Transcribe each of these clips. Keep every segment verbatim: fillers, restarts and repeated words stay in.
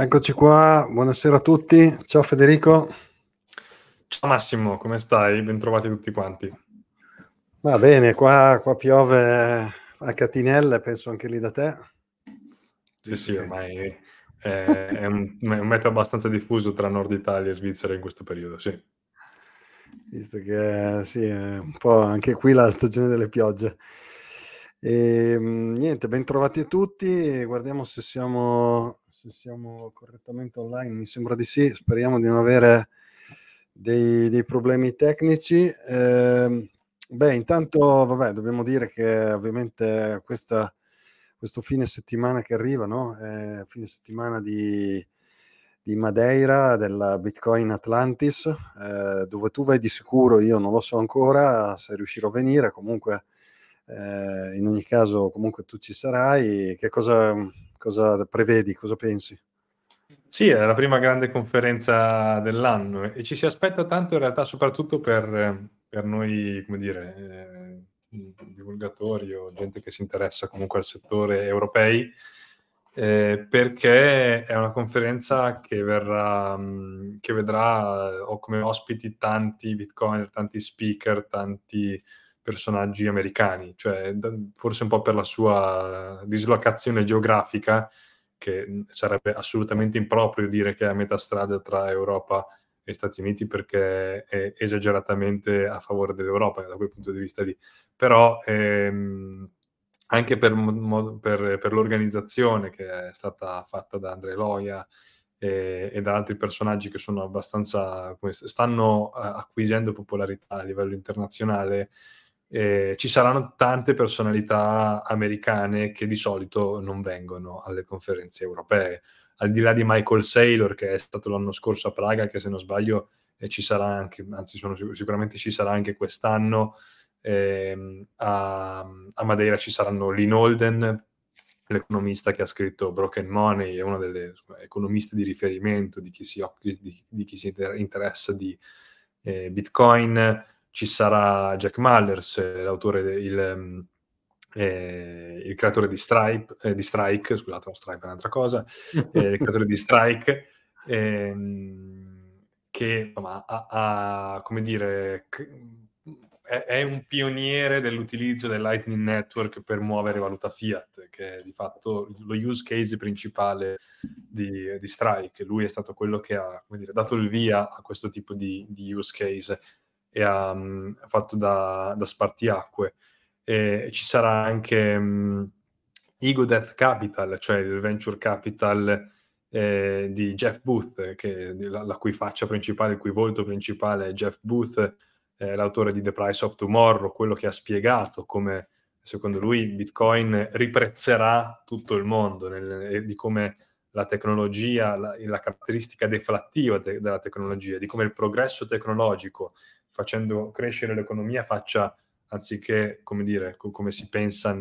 Eccoci qua, buonasera a tutti, ciao Federico. Ciao Massimo, come stai? Bentrovati tutti quanti. Va bene, qua, qua piove a catinelle, penso anche lì da te. Sì, sì, sì, ormai è, è, un, è un metodo abbastanza diffuso tra Nord Italia e Svizzera in questo periodo, sì. Visto che sì, è un po' anche qui la stagione delle piogge. E, niente, bentrovati a tutti, guardiamo se siamo... se siamo correttamente online, mi sembra di sì, speriamo di non avere dei, dei problemi tecnici. Eh, beh, intanto, vabbè, dobbiamo dire che ovviamente questa, questo fine settimana che arriva, no? Eh, fine settimana di, di Madeira, della Bitcoin Atlantis, eh, dove tu vai di sicuro, io non lo so ancora se riuscirò a venire, comunque eh, in ogni caso comunque tu ci sarai. Che cosa... cosa prevedi, cosa pensi? Sì, è la prima grande conferenza dell'anno e ci si aspetta tanto in realtà, soprattutto per, per noi, come dire, eh, divulgatori o gente che si interessa comunque al settore europei, eh, perché è una conferenza che verrà, che vedrà ho come ospiti tanti bitcoiner, tanti speaker, tanti personaggi americani, cioè forse un po' per la sua dislocazione geografica, che sarebbe assolutamente improprio dire che è a metà strada tra Europa e Stati Uniti, perché è esageratamente a favore dell'Europa da quel punto di vista lì, però ehm, anche per, mo- per, per l'organizzazione che è stata fatta da Andrea Loia e, e da altri personaggi che sono abbastanza, stanno acquisendo popolarità a livello internazionale. Eh, ci saranno tante personalità americane che di solito non vengono alle conferenze europee, al di là di Michael Saylor, che è stato l'anno scorso a Praga, che se non sbaglio eh, ci sarà anche, anzi sono sic- sicuramente ci sarà anche quest'anno. eh, a, a Madeira ci saranno Lynn Holden, l'economista che ha scritto Broken Money, è una delle insomma, economiste di riferimento di chi si, di, di chi si inter- interessa di eh, Bitcoin. Ci sarà Jack Mallers, l'autore del il, eh, il creatore di Stripe, eh, di Strike, scusate, Stripe è un'altra cosa, eh, il creatore di Strike, eh, che insomma, ha, ha, come dire, è, è un pioniere dell'utilizzo del Lightning Network per muovere valuta fiat, che è di fatto lo use case principale di, di Strike. Lui è stato quello che ha, come dire, dato il via a questo tipo di, di use case, e ha um, fatto da, da spartiacque. E ci sarà anche um, Ego Death Capital, cioè il venture capital eh, di Jeff Booth, che, la, la cui faccia principale, il cui volto principale è Jeff Booth, eh, l'autore di The Price of Tomorrow, quello che ha spiegato come secondo lui Bitcoin riprezzerà tutto il mondo, nel, di come la tecnologia, la, la caratteristica deflattiva te, della tecnologia, di come il progresso tecnologico facendo crescere l'economia faccia, anziché, come dire, co- come si pensa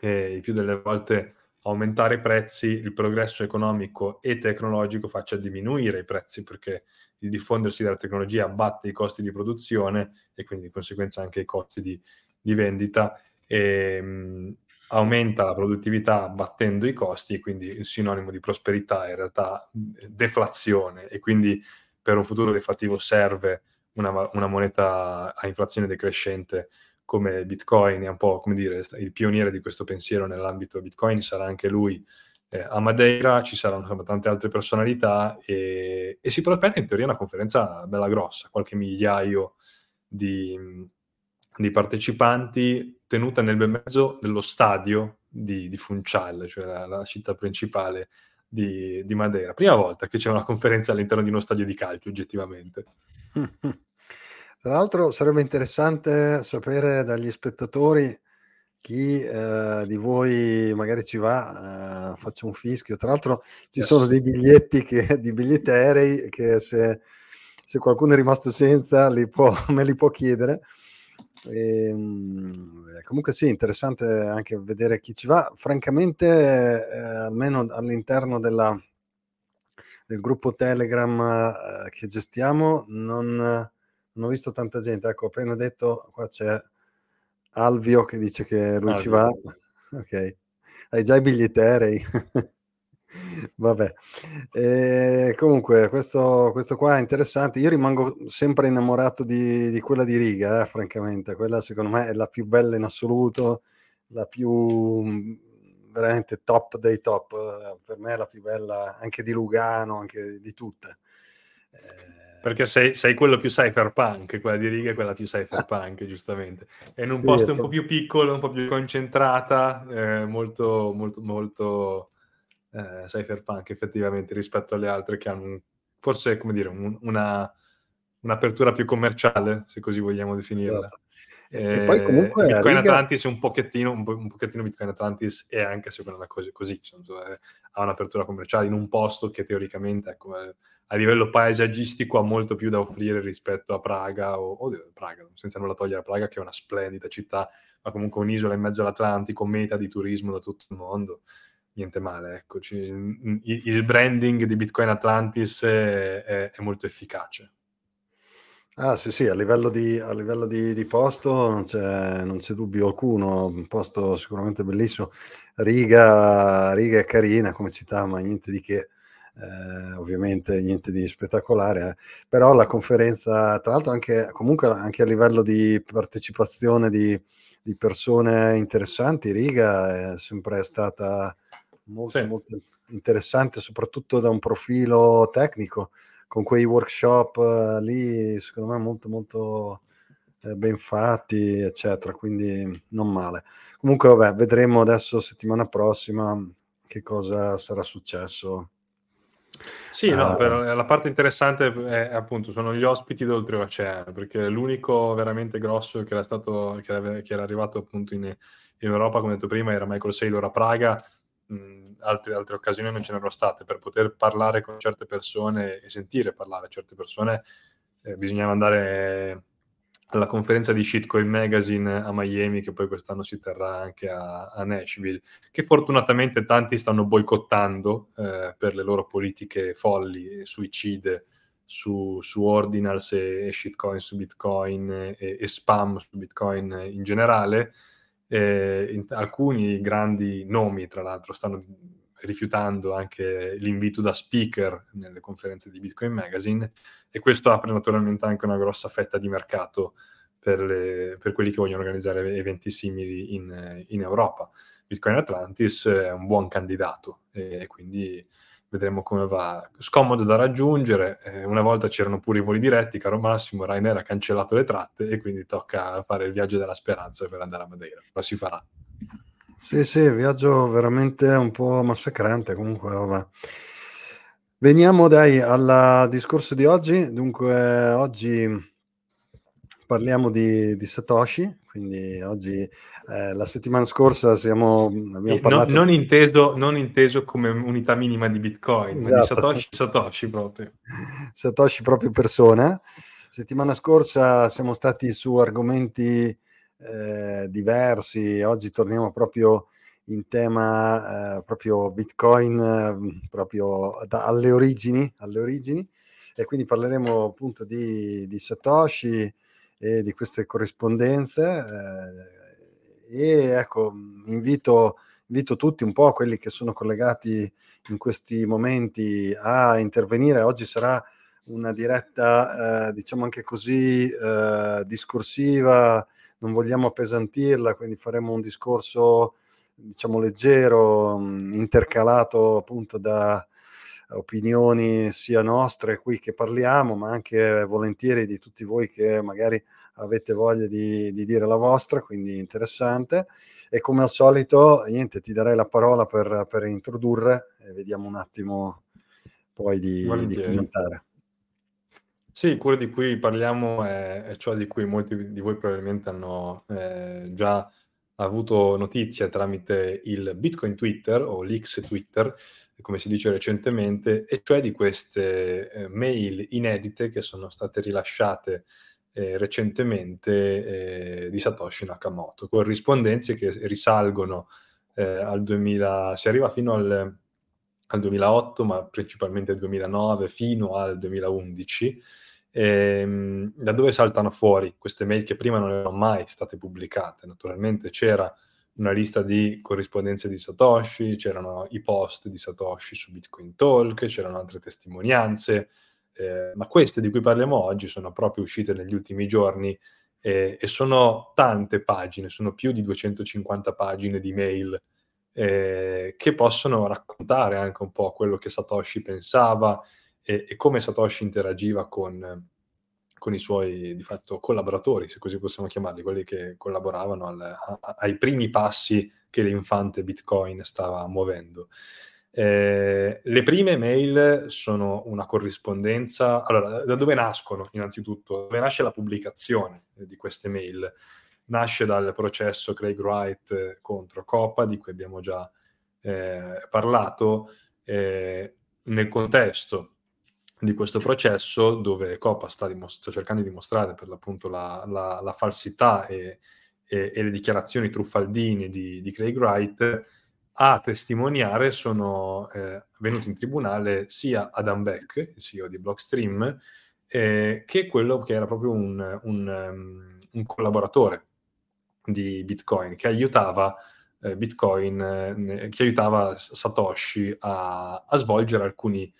eh, il più delle volte, aumentare i prezzi, il progresso economico e tecnologico faccia diminuire i prezzi, perché il diffondersi della tecnologia abbatte i costi di produzione e quindi di conseguenza anche i costi di, di vendita, e mh, aumenta la produttività abbattendo i costi, e quindi il sinonimo di prosperità è in realtà deflazione, e quindi per un futuro deflattivo serve Una, una moneta a inflazione decrescente come Bitcoin è un po', come dire, il pioniere di questo pensiero nell'ambito Bitcoin, sarà anche lui eh, a Madeira, ci saranno insomma, tante altre personalità e, e si prospetta in teoria una conferenza bella grossa, qualche migliaio di, di partecipanti, tenuta nel bel mezzo dello stadio di, di Funchal, cioè la, la città principale di, di Madeira. Prima volta che c'è una conferenza all'interno di uno stadio di calcio, oggettivamente. Tra l'altro sarebbe interessante sapere dagli spettatori chi eh, di voi magari ci va, eh, faccio un fischio. Tra l'altro ci yes. sono dei biglietti che, di biglietti aerei che se, se qualcuno è rimasto senza li può, me li può chiedere. E, comunque sì, interessante anche vedere chi ci va. Francamente, eh, almeno all'interno della, del gruppo Telegram eh, che gestiamo, non... non ho visto tanta gente, ecco, appena detto qua c'è Alvio che dice che lui Alvio. Ci va, ok, hai già i biglietti aerei. Vabbè, e comunque questo, questo qua è interessante. Io rimango sempre innamorato di, di quella di Riga, eh, francamente, quella secondo me è la più bella in assoluto, la più veramente top dei top, per me è la più bella anche di Lugano, anche di tutte. Eh, Perché sei, sei quello più cypherpunk, quella di Riga è quella più cypherpunk, giustamente. È in un sì, posto un po' più piccolo, un po' più concentrata, eh, molto, molto, molto eh, cypherpunk effettivamente rispetto alle altre che hanno un, forse, come dire, un, una, un'apertura più commerciale, se così vogliamo definirla. Esatto. E, e poi comunque Bitcoin Riga... Atlantis è un pochettino, un, po- un pochettino Bitcoin Atlantis è anche secondo me così, così insomma, è, ha un'apertura commerciale in un posto che teoricamente ecco, è, a livello paesaggistico ha molto più da offrire rispetto a Praga o, o Praga, senza nulla togliere a Praga che è una splendida città, ma comunque un'isola in mezzo all'Atlantico, meta di turismo da tutto il mondo, niente male, eccoci. Il, il branding di Bitcoin Atlantis è, è, è molto efficace. Ah sì sì, a livello di, a livello di, di posto non c'è, non c'è dubbio alcuno, un posto sicuramente bellissimo. Riga, Riga è carina come città, ma niente di che, eh, ovviamente niente di spettacolare, eh. Però la conferenza, tra l'altro anche, comunque anche a livello di partecipazione di, di persone interessanti, Riga è sempre stata molto, sì. molto interessante, soprattutto da un profilo tecnico, con quei workshop uh, lì, secondo me molto molto eh, ben fatti, eccetera, quindi non male. Comunque vabbè, vedremo adesso settimana prossima che cosa sarà successo. Sì, uh, no, però la parte interessante è appunto sono gli ospiti d'oltreoceano, perché l'unico veramente grosso che era stato che era, che era arrivato appunto in, in Europa, come detto prima, era Michael Saylor a Praga. Mh, altre, altre occasioni non ce n'erano state per poter parlare con certe persone e sentire parlare certe persone. Eh, bisognava andare alla conferenza di Bitcoin Magazine a Miami, che poi quest'anno si terrà anche a, a Nashville, che fortunatamente tanti stanno boicottando eh, per le loro politiche folli e suicide su, su Ordinals e, e shitcoin su Bitcoin e, e spam su Bitcoin in generale. Eh, in, alcuni grandi nomi tra l'altro stanno rifiutando anche l'invito da speaker nelle conferenze di Bitcoin Magazine, e questo apre naturalmente anche una grossa fetta di mercato per, le, per quelli che vogliono organizzare eventi simili in, in Europa. Bitcoin Atlantis è un buon candidato e quindi vedremo come va. Scomodo da raggiungere, eh, una volta c'erano pure i voli diretti, caro Massimo, Ryanair ha cancellato le tratte e quindi tocca fare il viaggio della speranza per andare a Madeira, ma si farà. Sì, sì, viaggio veramente un po' massacrante, comunque vabbè. Veniamo dai al discorso di oggi, dunque oggi parliamo di, di Satoshi, quindi oggi eh, la settimana scorsa siamo abbiamo parlato... Non, non, inteso, non inteso come unità minima di Bitcoin, esatto. Ma di Satoshi, Satoshi proprio. Satoshi proprio persona. Settimana scorsa siamo stati su argomenti eh, diversi, oggi torniamo proprio in tema eh, proprio Bitcoin, eh, proprio da, alle origini, alle origini, e quindi parleremo appunto di, di Satoshi, e di queste corrispondenze eh, e ecco invito, invito tutti un po' quelli che sono collegati in questi momenti a intervenire. Oggi sarà una diretta eh, diciamo anche così eh, discorsiva, non vogliamo appesantirla, quindi faremo un discorso, diciamo, leggero, intercalato appunto da opinioni sia nostre qui che parliamo, ma anche volentieri di tutti voi che magari avete voglia di, di dire la vostra, quindi interessante. E come al solito, niente, ti darei la parola per, per introdurre e vediamo un attimo poi di, di commentare. Sì, quello di cui parliamo è, è ciò di cui molti di voi probabilmente hanno eh, già avuto notizia tramite il Bitcoin Twitter o l'X Twitter, come si dice recentemente, e cioè di queste eh, mail inedite che sono state rilasciate eh, recentemente eh, di Satoshi Nakamoto, corrispondenze che risalgono eh, al duemila, si arriva fino al, al duemilaotto, ma principalmente al duemilanove, fino al duemilaundici, ehm, da dove saltano fuori queste mail che prima non erano mai state pubblicate. Naturalmente c'era una lista di corrispondenze di Satoshi, c'erano i post di Satoshi su Bitcoin Talk, c'erano altre testimonianze, eh, ma queste di cui parliamo oggi sono proprio uscite negli ultimi giorni eh, e sono tante pagine, sono più di duecentocinquanta pagine di mail eh, che possono raccontare anche un po' quello che Satoshi pensava e, e come Satoshi interagiva con, con i suoi, di fatto, collaboratori, se così possiamo chiamarli, quelli che collaboravano al, a, ai primi passi che l'infante Bitcoin stava muovendo. Eh, le prime mail sono una corrispondenza... Allora, da dove nascono, innanzitutto? Dove nasce la pubblicazione di queste mail? Nasce dal processo Craig Wright contro Copa, di cui abbiamo già eh, parlato, eh, nel contesto di questo processo dove Coppa sta, dimostra- sta cercando di dimostrare per l'appunto la, la, la falsità e, e, e le dichiarazioni truffaldine di, di Craig Wright. A testimoniare sono eh, venuti in tribunale sia Adam Beck, il C E O di Blockstream, eh, che quello che era proprio un, un, um, un collaboratore di Bitcoin che aiutava eh, Bitcoin, eh, che aiutava Satoshi a, a svolgere alcuni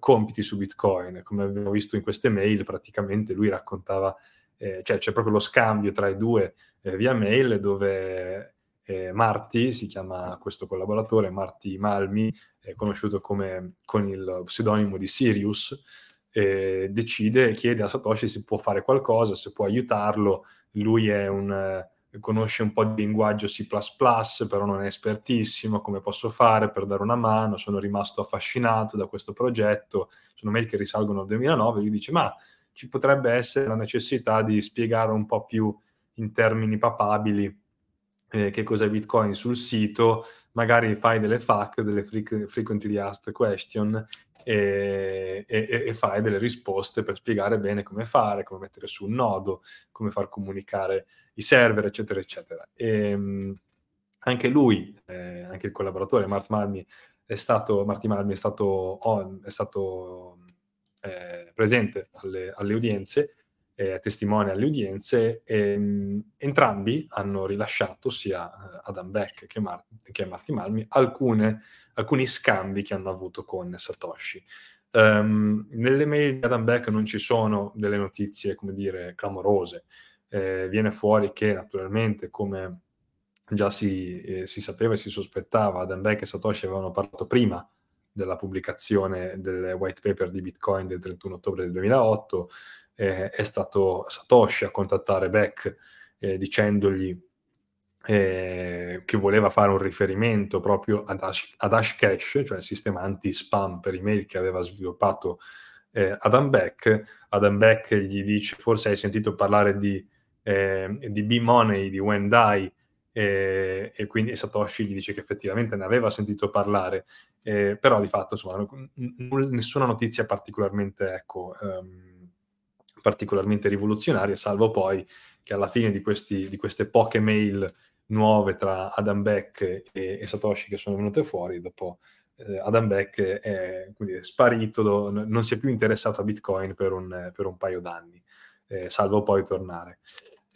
compiti su Bitcoin. Come abbiamo visto in queste mail, praticamente lui raccontava, eh, cioè c'è proprio lo scambio tra i due eh, via mail, dove eh, Martti, si chiama questo collaboratore, Martti Malmi, eh, conosciuto come con il pseudonimo di Sirius, eh, decide e chiede a Satoshi se può fare qualcosa, se può aiutarlo. Lui è un, eh, conosce un po' di linguaggio C plus plus, però non è espertissimo. Come posso fare per dare una mano? Sono rimasto affascinato da questo progetto. Sono mail che risalgono al duemilanove. Lui dice, ma ci potrebbe essere la necessità di spiegare un po' più in termini papabili eh, che cos'è Bitcoin sul sito. Magari fai delle F A Q, delle Frequently Asked Question, e, e, e fai delle risposte per spiegare bene come fare, come mettere su un nodo, come far comunicare i server, eccetera, eccetera. E, anche lui, eh, anche il collaboratore, Martti Malmi, è stato, Martti Malmi è stato, on, è stato eh, presente alle, alle udienze, eh, testimone alle udienze, e entrambi hanno rilasciato, sia Adam Beck che, Mart- che Martti Malmi, alcune, alcuni scambi che hanno avuto con Satoshi. Um, nelle mail di Adam Beck non ci sono delle notizie, come dire, clamorose. Eh, viene fuori che, naturalmente, come già si, eh, si sapeva e si sospettava, Adam Beck e Satoshi avevano parlato prima della pubblicazione del white paper di Bitcoin del trentuno ottobre del duemilaotto. Eh, è stato Satoshi a contattare Beck eh, dicendogli eh, che voleva fare un riferimento proprio ad, Ash, ad Hashcash, cioè il sistema anti-spam per email che aveva sviluppato eh, Adam Beck. Adam Beck gli dice, forse hai sentito parlare di, eh, di B-Money, di Wendai, eh, e quindi Satoshi gli dice che effettivamente ne aveva sentito parlare, eh, però di fatto insomma, n- n- nessuna notizia particolarmente, ecco, um, particolarmente rivoluzionaria, salvo poi che alla fine di, questi, di queste poche mail nuove tra Adam Beck e, e Satoshi che sono venute fuori, dopo eh, Adam Beck è, quindi è sparito, do, non si è più interessato a Bitcoin per un, per un paio d'anni, eh, salvo poi tornare.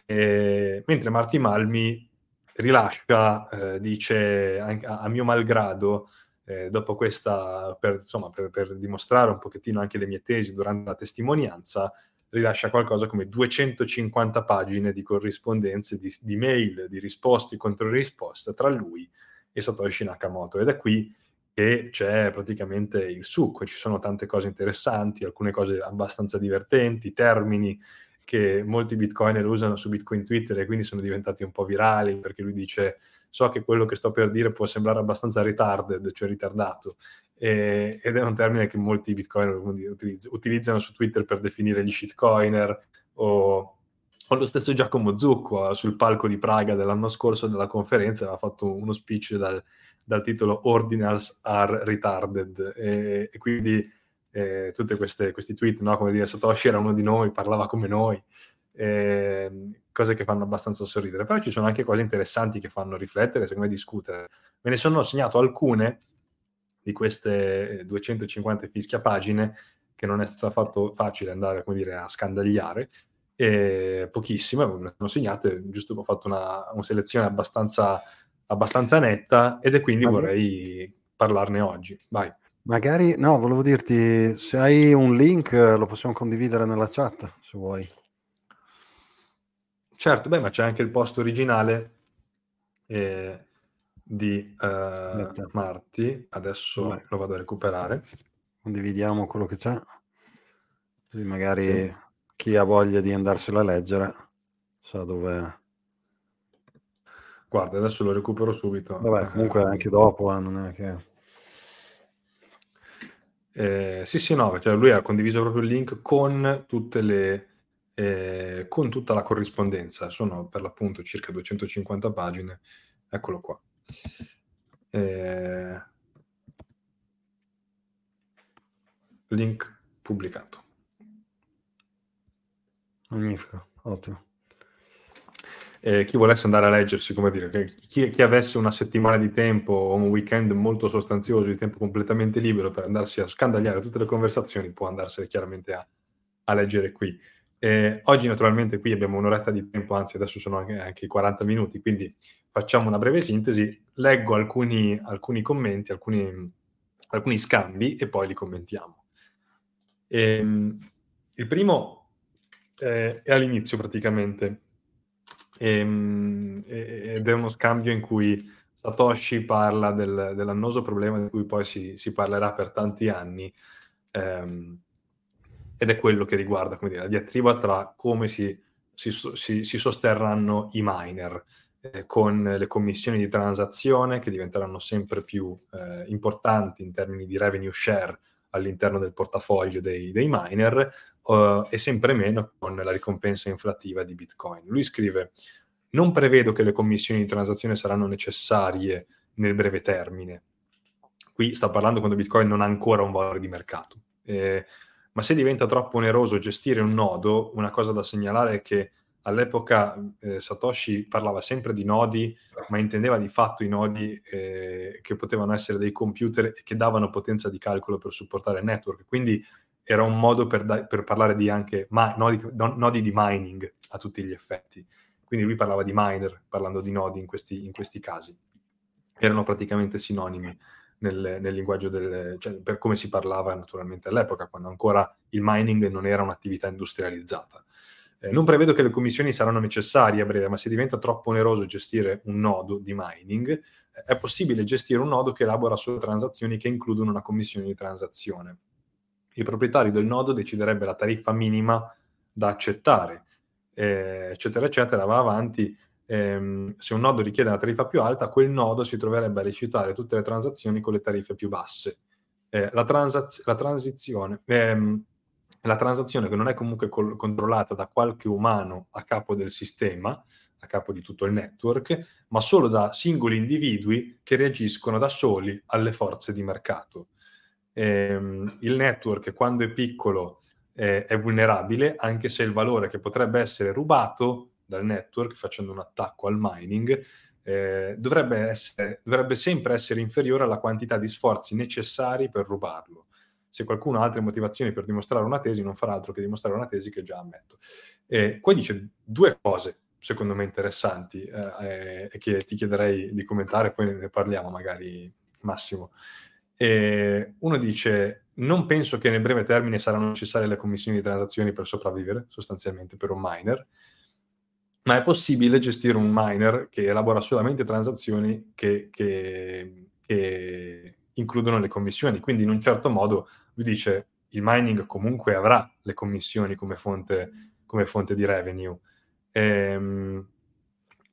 E, mentre Martti Malmi rilascia, eh, dice, a, a mio malgrado, eh, dopo questa, per, insomma, per, per dimostrare un pochettino anche le mie tesi durante la testimonianza, rilascia qualcosa come duecentocinquanta pagine di corrispondenze, di, di mail, di risposte, contro risposta tra lui e Satoshi Nakamoto. Ed è qui che c'è praticamente il succo. Ci sono tante cose interessanti, alcune cose abbastanza divertenti, termini che molti bitcoiner usano su Bitcoin Twitter e quindi sono diventati un po' virali, perché lui dice: so che quello che sto per dire può sembrare abbastanza retarded, cioè ritardato, e, ed è un termine che molti bitcoiner utilizz- utilizzano su Twitter per definire gli shitcoiner, o, o lo stesso Giacomo Zucco sul palco di Praga dell'anno scorso della conferenza aveva fatto uno speech dal, dal titolo Ordinals are retarded, e, e quindi Eh, tutte queste questi tweet, no? Come dire, Satoshi era uno di noi, parlava come noi, eh, cose che fanno abbastanza sorridere. Però ci sono anche cose interessanti che fanno riflettere, secondo me discutere. Me ne sono segnato alcune di queste duecentocinquanta fischia pagine, che non è stato affatto facile andare, come dire, a scandagliare, eh, pochissime, me ne sono segnate, giusto, ho fatto una, una selezione abbastanza, abbastanza netta, ed è quindi vorrei parlarne oggi. Vai. Magari, no, volevo dirti, se hai un link lo possiamo condividere nella chat, se vuoi. Certo, beh, ma c'è anche il post originale eh, di eh, Martti. Adesso beh. Lo vado a recuperare. Condividiamo quello che c'è, così magari sì. Chi ha voglia di andarsela a leggere sa dove. Guarda, adesso lo recupero subito. Vabbè, comunque anche dopo, eh, non è che... Eh, sì sì no, cioè lui ha condiviso proprio il link con tutte le eh, con tutta la corrispondenza, sono per l'appunto circa duecentocinquanta pagine, eccolo qua. Eh, link pubblicato. Magnifico, ottimo. Eh, chi volesse andare a leggersi, come dire, chi, chi avesse una settimana di tempo o un weekend molto sostanzioso di tempo completamente libero per andarsi a scandagliare tutte le conversazioni, può andarsene chiaramente a, a leggere qui. Eh, oggi naturalmente qui abbiamo un'oretta di tempo, anzi adesso sono anche, anche quaranta minuti, quindi facciamo una breve sintesi, leggo alcuni, alcuni commenti, alcuni, alcuni scambi e poi li commentiamo. Eh, il primo eh, è all'inizio praticamente, ed è uno scambio in cui Satoshi parla del, dell'annoso problema di cui poi si, si parlerà per tanti anni, ehm, ed è quello che riguarda, come dire, la diatriba tra come si, si, si, si sosterranno i miner, eh, con le commissioni di transazione che diventeranno sempre più eh, importanti in termini di revenue share all'interno del portafoglio dei, dei miner, uh, e sempre meno con la ricompensa inflattiva di Bitcoin. Lui scrive: non prevedo che le commissioni di transazione saranno necessarie nel breve termine. Qui sta parlando quando Bitcoin non ha ancora un valore di mercato. Eh, ma se diventa troppo oneroso gestire un nodo, una cosa da segnalare è che all'epoca eh, Satoshi parlava sempre di nodi, ma intendeva di fatto i nodi eh, che potevano essere dei computer e che davano potenza di calcolo per supportare il network, quindi era un modo per, da- per parlare di anche ma- nodi, no- nodi di mining a tutti gli effetti, quindi lui parlava di miner parlando di nodi in questi, in questi casi, erano praticamente sinonimi nel, nel linguaggio del, cioè, per come si parlava naturalmente all'epoca, quando ancora il mining non era un'attività industrializzata. Eh, non prevedo che le commissioni saranno necessarie a breve, ma se diventa troppo oneroso gestire un nodo di mining, eh, è possibile gestire un nodo che elabora solo transazioni che includono una commissione di transazione. I proprietari del nodo deciderebbe la tariffa minima da accettare, eh, eccetera, eccetera, va avanti. Eh, se un nodo richiede una tariffa più alta, quel nodo si troverebbe a rifiutare tutte le transazioni con le tariffe più basse. Eh, la, transaz- la transizione... Ehm, la transazione che non è comunque col- controllata da qualche umano a capo del sistema, a capo di tutto il network, ma solo da singoli individui che reagiscono da soli alle forze di mercato. Ehm, il network, quando è piccolo, eh, è vulnerabile, anche se il valore che potrebbe essere rubato dal network facendo un attacco al mining eh, dovrebbe essere, dovrebbe sempre essere inferiore alla quantità di sforzi necessari per rubarlo. Se qualcuno ha altre motivazioni per dimostrare una tesi, non farà altro che dimostrare una tesi che già ammetto. Eh, qua dice due cose, secondo me, interessanti, eh, eh, che ti chiederei di commentare, poi ne parliamo magari, Massimo. Eh, uno dice, Non penso che nel breve termine saranno necessarie le commissioni di transazioni per sopravvivere, sostanzialmente, per un miner, ma è possibile gestire un miner che elabora solamente transazioni che, che, che includono le commissioni. Quindi in un certo modo lui dice il mining comunque avrà le commissioni come fonte, come fonte di revenue. Ehm,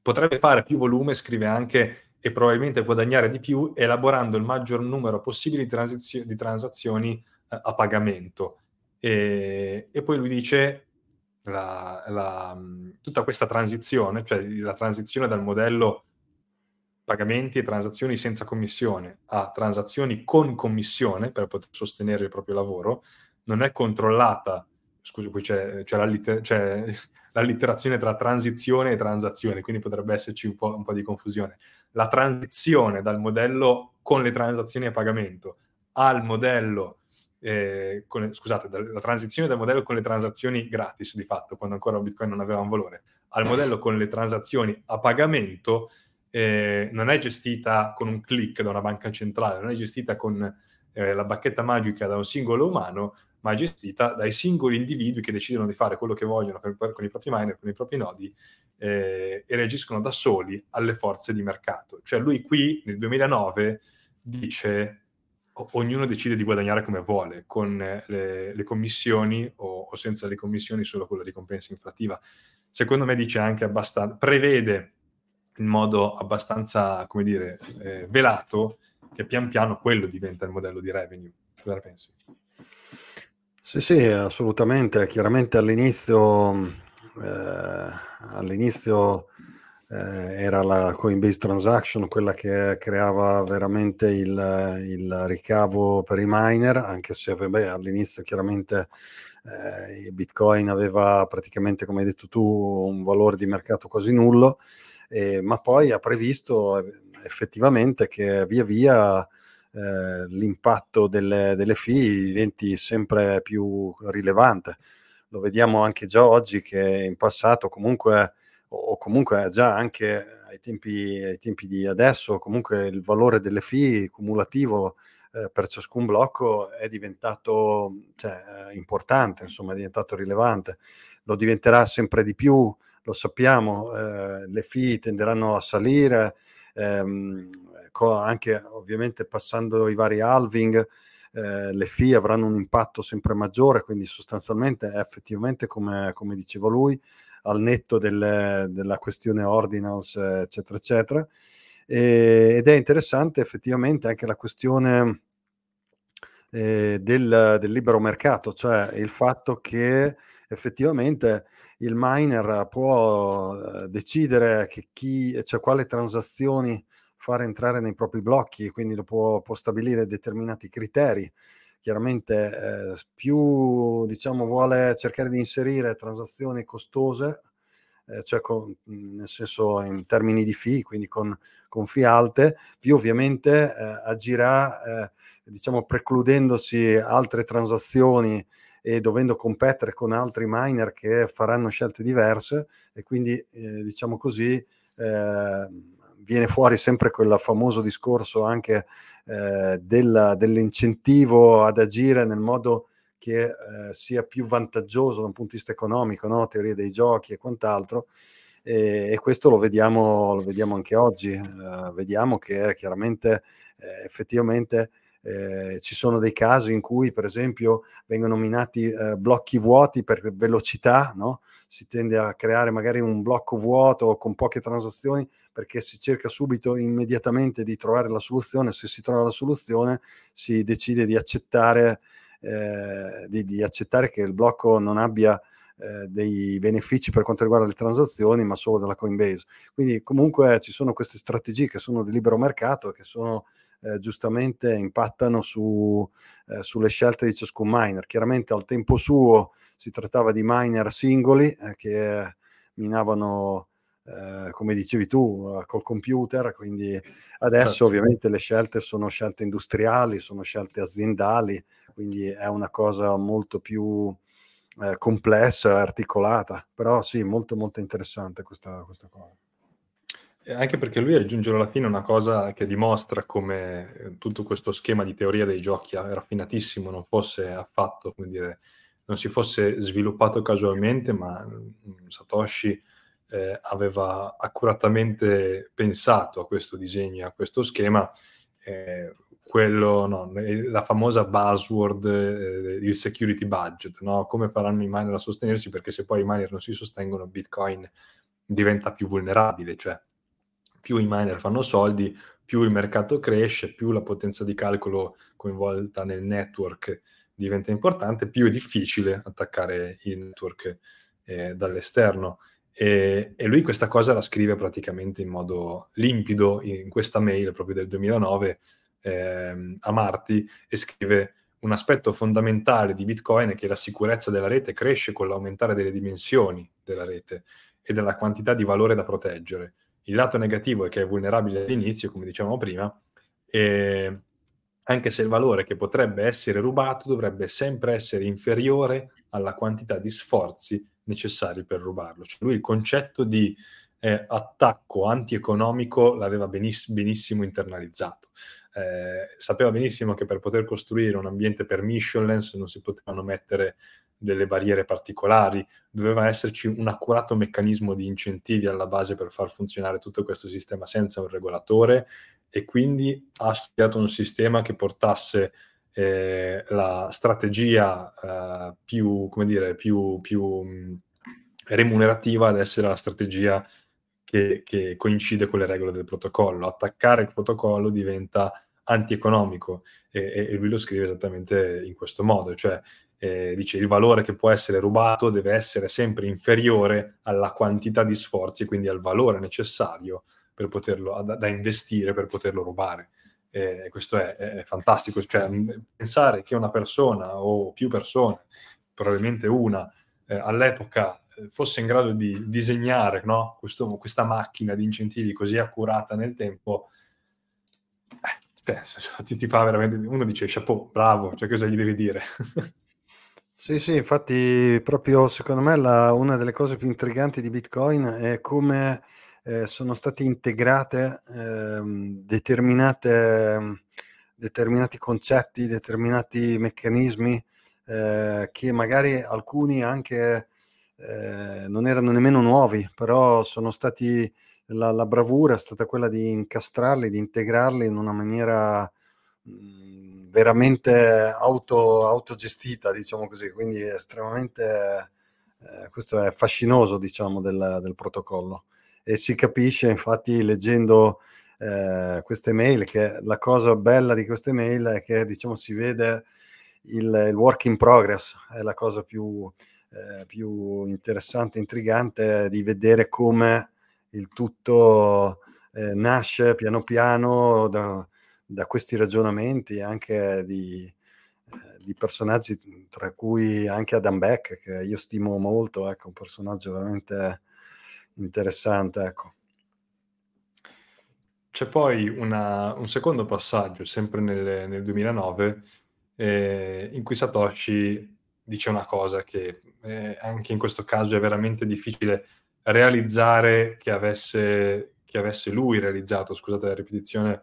potrebbe fare più volume, scrive anche, e probabilmente guadagnare di più elaborando il maggior numero possibile di, transizio- di transazioni eh, a pagamento. E, e poi lui dice la, la, tutta questa transizione, cioè la transizione dal modello pagamenti e transazioni senza commissione a transazioni con commissione per poter sostenere il proprio lavoro, non è controllata. Scusi, qui c'è, c'è, l'alliter- c'è l'allitterazione tra transizione e transazione, quindi potrebbe esserci un po', un po' di confusione. La transizione dal modello con le transazioni a pagamento al modello, eh, con le, scusate, dal, la transizione dal modello con le transazioni gratis, di fatto, quando ancora Bitcoin non aveva un valore, al modello con le transazioni a pagamento, eh, non è gestita con un click da una banca centrale, non è gestita con eh, la bacchetta magica da un singolo umano, ma gestita dai singoli individui che decidono di fare quello che vogliono per, per, con i propri miner, con i propri nodi, eh, e reagiscono da soli alle forze di mercato. Cioè lui qui, nel duemilanove, dice o- ognuno decide di guadagnare come vuole, con le, le commissioni o, o senza le commissioni, solo con la ricompensa inflattiva. Secondo me dice anche abbastanza, prevede in modo abbastanza, come dire, eh, velato, che pian piano quello diventa il modello di revenue. Cosa ne pensi? Sì, sì, assolutamente. Chiaramente all'inizio, eh, all'inizio eh, era la Coinbase Transaction quella che creava veramente il, il ricavo per i miner, anche se vabbè, all'inizio chiaramente eh, Bitcoin aveva praticamente, come hai detto tu, un valore di mercato quasi nullo, eh, ma poi ha previsto effettivamente che via via Eh, l'impatto delle, delle fee diventi sempre più rilevante. Lo vediamo anche già oggi, che in passato comunque o comunque già anche ai tempi, ai tempi di adesso, comunque il valore delle fee cumulativo eh, per ciascun blocco è diventato cioè, importante, insomma è diventato rilevante, lo diventerà sempre di più, lo sappiamo, eh, le fee tenderanno a salire, ehm, anche ovviamente passando i vari halving, eh, le fee avranno un impatto sempre maggiore, quindi sostanzialmente è effettivamente come, come diceva lui, al netto delle, della questione ordinals eccetera eccetera, e, ed è interessante effettivamente anche la questione eh, del, del libero mercato, cioè il fatto che effettivamente il miner può decidere che chi, cioè quale transazioni fare entrare nei propri blocchi, quindi lo può, può stabilire determinati criteri. Chiaramente eh, più diciamo vuole cercare di inserire transazioni costose, eh, cioè con, nel senso in termini di fee, quindi con, con fee alte, più ovviamente eh, agirà eh, diciamo precludendosi altre transazioni e dovendo competere con altri miner che faranno scelte diverse, e quindi eh, diciamo così eh, viene fuori sempre quel famoso discorso anche eh, della, dell'incentivo ad agire nel modo che eh, sia più vantaggioso da un punto di vista economico, no? Teoria dei giochi e quant'altro, e, e questo lo vediamo, lo vediamo anche oggi, eh, vediamo che chiaramente eh, effettivamente eh, ci sono dei casi in cui per esempio vengono minati eh, blocchi vuoti per velocità, no? Si tende a creare magari un blocco vuoto con poche transazioni perché si cerca subito, immediatamente, di trovare la soluzione. Se si trova la soluzione si decide di accettare, eh, di, di accettare che il blocco non abbia eh, dei benefici per quanto riguarda le transazioni, ma solo della Coinbase. Quindi comunque ci sono queste strategie che sono di libero mercato, che sono eh, giustamente impattano su, eh, sulle scelte di ciascun miner. Chiaramente al tempo suo si trattava di miner singoli eh, che minavano, eh, come dicevi tu, eh, col computer, quindi adesso certo. Ovviamente le scelte sono scelte industriali, sono scelte aziendali, quindi è una cosa molto più eh, complessa, articolata, però sì, molto molto interessante questa, questa cosa. anche perché lui aggiunge alla fine una cosa che dimostra come tutto questo schema di teoria dei giochi raffinatissimo non fosse affatto, come dire, non si fosse sviluppato casualmente, ma Satoshi eh, aveva accuratamente pensato a questo disegno, a questo schema, eh, quello, no, la famosa buzzword, eh, il security budget, no? Come faranno i miner a sostenersi, perché se poi i miner non si sostengono, Bitcoin diventa più vulnerabile, cioè più i miner fanno soldi, più il mercato cresce, più la potenza di calcolo coinvolta nel network diventa importante, più è difficile attaccare il network eh, dall'esterno. E, e lui questa cosa la scrive praticamente in modo limpido in questa mail proprio del duemilanove eh, a Martti, e scrive: un aspetto fondamentale di Bitcoin è che la sicurezza della rete cresce con l'aumentare delle dimensioni della rete e della quantità di valore da proteggere. Il lato negativo è che è vulnerabile all'inizio, come dicevamo prima, e anche se il valore che potrebbe essere rubato dovrebbe sempre essere inferiore alla quantità di sforzi necessari per rubarlo. Cioè lui il concetto di eh, attacco antieconomico l'aveva beniss- benissimo internalizzato. Eh, sapeva benissimo che per poter costruire un ambiente permissionless non si potevano mettere delle barriere particolari, doveva esserci un accurato meccanismo di incentivi alla base per far funzionare tutto questo sistema senza un regolatore, e quindi ha studiato un sistema che portasse eh, la strategia eh, più, come dire, più, più mh, remunerativa ad essere la strategia che, che coincide con le regole del protocollo. Attaccare il protocollo diventa antieconomico, e, e lui lo scrive esattamente in questo modo, cioè Eh, dice il valore che può essere rubato deve essere sempre inferiore alla quantità di sforzi, quindi al valore necessario per poterlo, da, da investire per poterlo rubare. Eh, questo è, è fantastico, cioè pensare che una persona o più persone, probabilmente una, eh, all'epoca fosse in grado di disegnare, no? Questo, questa macchina di incentivi così accurata nel tempo, eh, cioè, ti, ti fa veramente, uno dice chapeau, bravo, cioè cosa gli devi dire? Sì, sì, infatti proprio secondo me la, una delle cose più intriganti di Bitcoin è come eh, sono state integrate eh, determinate, determinati concetti, determinati meccanismi eh, che magari alcuni anche eh, non erano nemmeno nuovi, però sono stati, la, la bravura è stata quella di incastrarli, di integrarli in una maniera mh, veramente auto, autogestita, diciamo così, quindi estremamente eh, questo è fascinoso, diciamo, del, del protocollo. E si capisce infatti leggendo eh, queste mail, che la cosa bella di queste mail è che, diciamo, si vede il, il work in progress, è la cosa più, eh, più interessante, intrigante, di vedere come il tutto eh, nasce piano piano da da questi ragionamenti anche di, eh, di personaggi, tra cui anche Adam Beck, che io stimo molto, ecco, un personaggio veramente interessante, ecco. C'è poi una, un secondo passaggio, sempre nel, nel duemilanove, eh, in cui Satoshi dice una cosa che eh, anche in questo caso è veramente difficile realizzare che avesse, che avesse lui realizzato, scusate la ripetizione,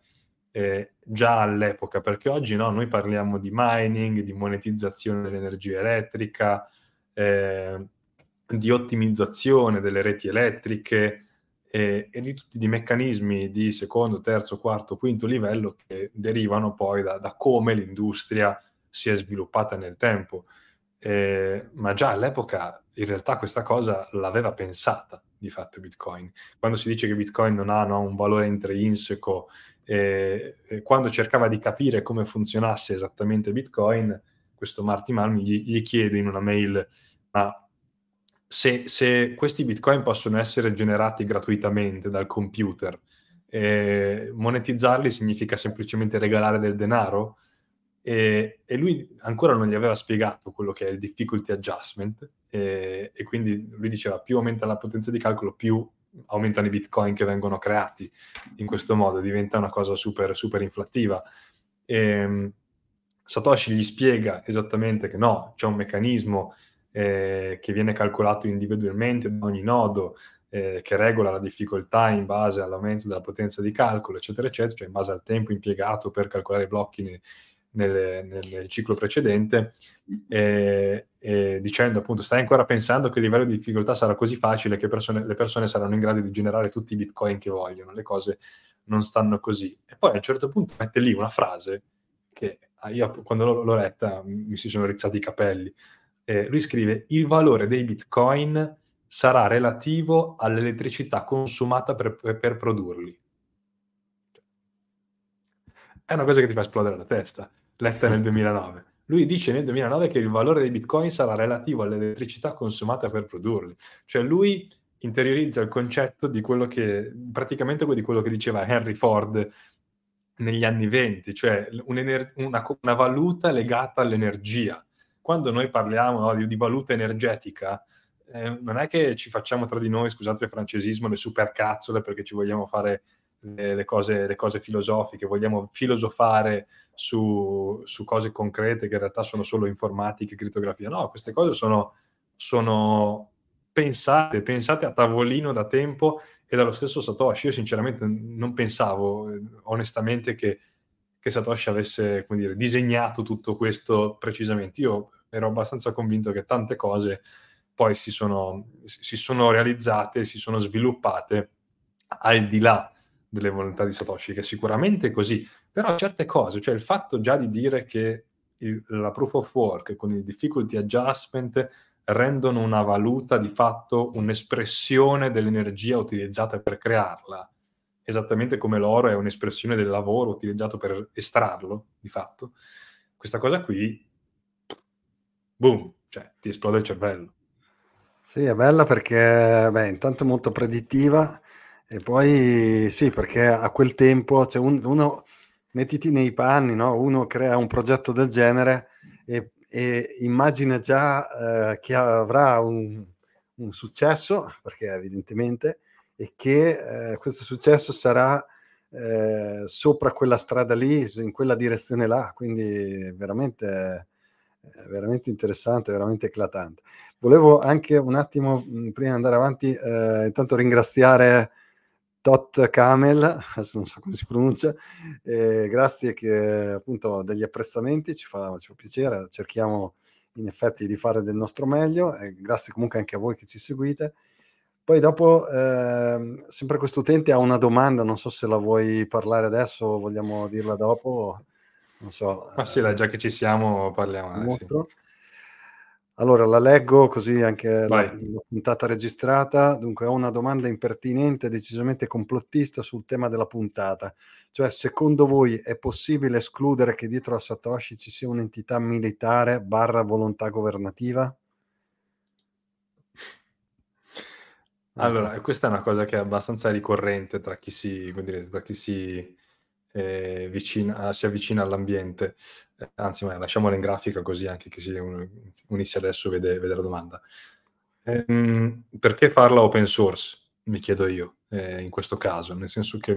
Eh, già all'epoca, perché oggi no, noi parliamo di mining, di monetizzazione dell'energia elettrica, eh, di ottimizzazione delle reti elettriche eh, e di tutti i meccanismi di secondo, terzo, quarto, quinto livello che derivano poi da, da come l'industria si è sviluppata nel tempo. Eh, ma già all'epoca in realtà questa cosa l'aveva pensata di fatto Bitcoin. Quando si dice che Bitcoin non ha no, un valore intrinseco, eh, quando cercava di capire come funzionasse esattamente Bitcoin, questo Martti Malmi gli, gli chiede in una mail: ma se, se questi Bitcoin possono essere generati gratuitamente dal computer, eh, monetizzarli significa semplicemente regalare del denaro? E, e lui ancora non gli aveva spiegato quello che è il difficulty adjustment, e, e quindi lui diceva: più aumenta la potenza di calcolo, più aumentano i bitcoin che vengono creati. In questo modo diventa una cosa super, super inflattiva. E Satoshi gli spiega esattamente che no, c'è un meccanismo eh, che viene calcolato individualmente da ogni nodo, eh, che regola la difficoltà in base all'aumento della potenza di calcolo, eccetera, eccetera, cioè in base al tempo impiegato per calcolare i blocchi nel, nel, nel ciclo precedente, eh, eh, dicendo appunto, stai ancora pensando che il livello di difficoltà sarà così facile che persone, le persone saranno in grado di generare tutti i bitcoin che vogliono, le cose non stanno così. E poi a un certo punto mette lì una frase che io quando l'ho letta mi si sono rizzati i capelli. Eh, lui scrive: il valore dei bitcoin sarà relativo all'elettricità consumata per, per produrli. È una cosa che ti fa esplodere la testa, letta nel duemilanove. Lui dice nel duemilanove che il valore dei bitcoin sarà relativo all'elettricità consumata per produrli. Cioè lui interiorizza il concetto di quello che, praticamente di quello che diceva Henry Ford negli anni venti, cioè una, una valuta legata all'energia. Quando noi parliamo no, di, di valuta energetica, eh, non è che ci facciamo tra di noi, scusate il francesismo, le supercazzole perché ci vogliamo fare le, le, cose, le cose filosofiche, vogliamo filosofare su, su cose concrete che in realtà sono solo informatica e crittografia. No, queste cose sono, sono pensate, pensate a tavolino da tempo e dallo stesso Satoshi. Io sinceramente non pensavo, onestamente, che, che Satoshi avesse, come dire, disegnato tutto questo precisamente. Io ero abbastanza convinto che tante cose poi si sono, si sono realizzate, si sono sviluppate al di là delle volontà di Satoshi, che sicuramente è così, però certe cose, cioè il fatto già di dire che il, la proof of work con il difficulty adjustment rendono una valuta di fatto un'espressione dell'energia utilizzata per crearla, esattamente come l'oro è un'espressione del lavoro utilizzato per estrarlo, di fatto, questa cosa qui boom, cioè ti esplode il cervello. Sì, è bella perché beh, intanto è molto predittiva e poi sì, perché a quel tempo cioè un, uno, mettiti nei panni, no? Uno crea un progetto del genere e, e immagina già eh, che avrà un, un successo, perché evidentemente, e che eh, questo successo sarà eh, sopra quella strada lì, in quella direzione là, quindi veramente... veramente interessante, veramente eclatante. Volevo anche un attimo, prima di andare avanti, eh, intanto ringraziare Tot Camel, adesso non so come si pronuncia, eh, grazie che appunto degli apprezzamenti, ci fa, ci fa piacere, cerchiamo in effetti di fare del nostro meglio, e grazie comunque anche a voi che ci seguite. Poi dopo, eh, sempre questo utente ha una domanda, non so se la vuoi parlare adesso o vogliamo dirla dopo. Non so, ma sì, eh, già che ci siamo parliamo sì. Allora la leggo così anche la, la puntata registrata. Dunque, ho una domanda impertinente, decisamente complottista sul tema della puntata, cioè secondo voi è possibile escludere che dietro a Satoshi ci sia un'entità militare barra volontà governativa? Allora, questa è una cosa che è abbastanza ricorrente tra chi si, come dire, tra chi si Eh, vicina, si avvicina all'ambiente, eh, anzi ma lasciamola in grafica così anche che si un, unisce adesso vede, vede la domanda. Eh, perché farla open source? Mi chiedo io, eh, in questo caso, nel senso che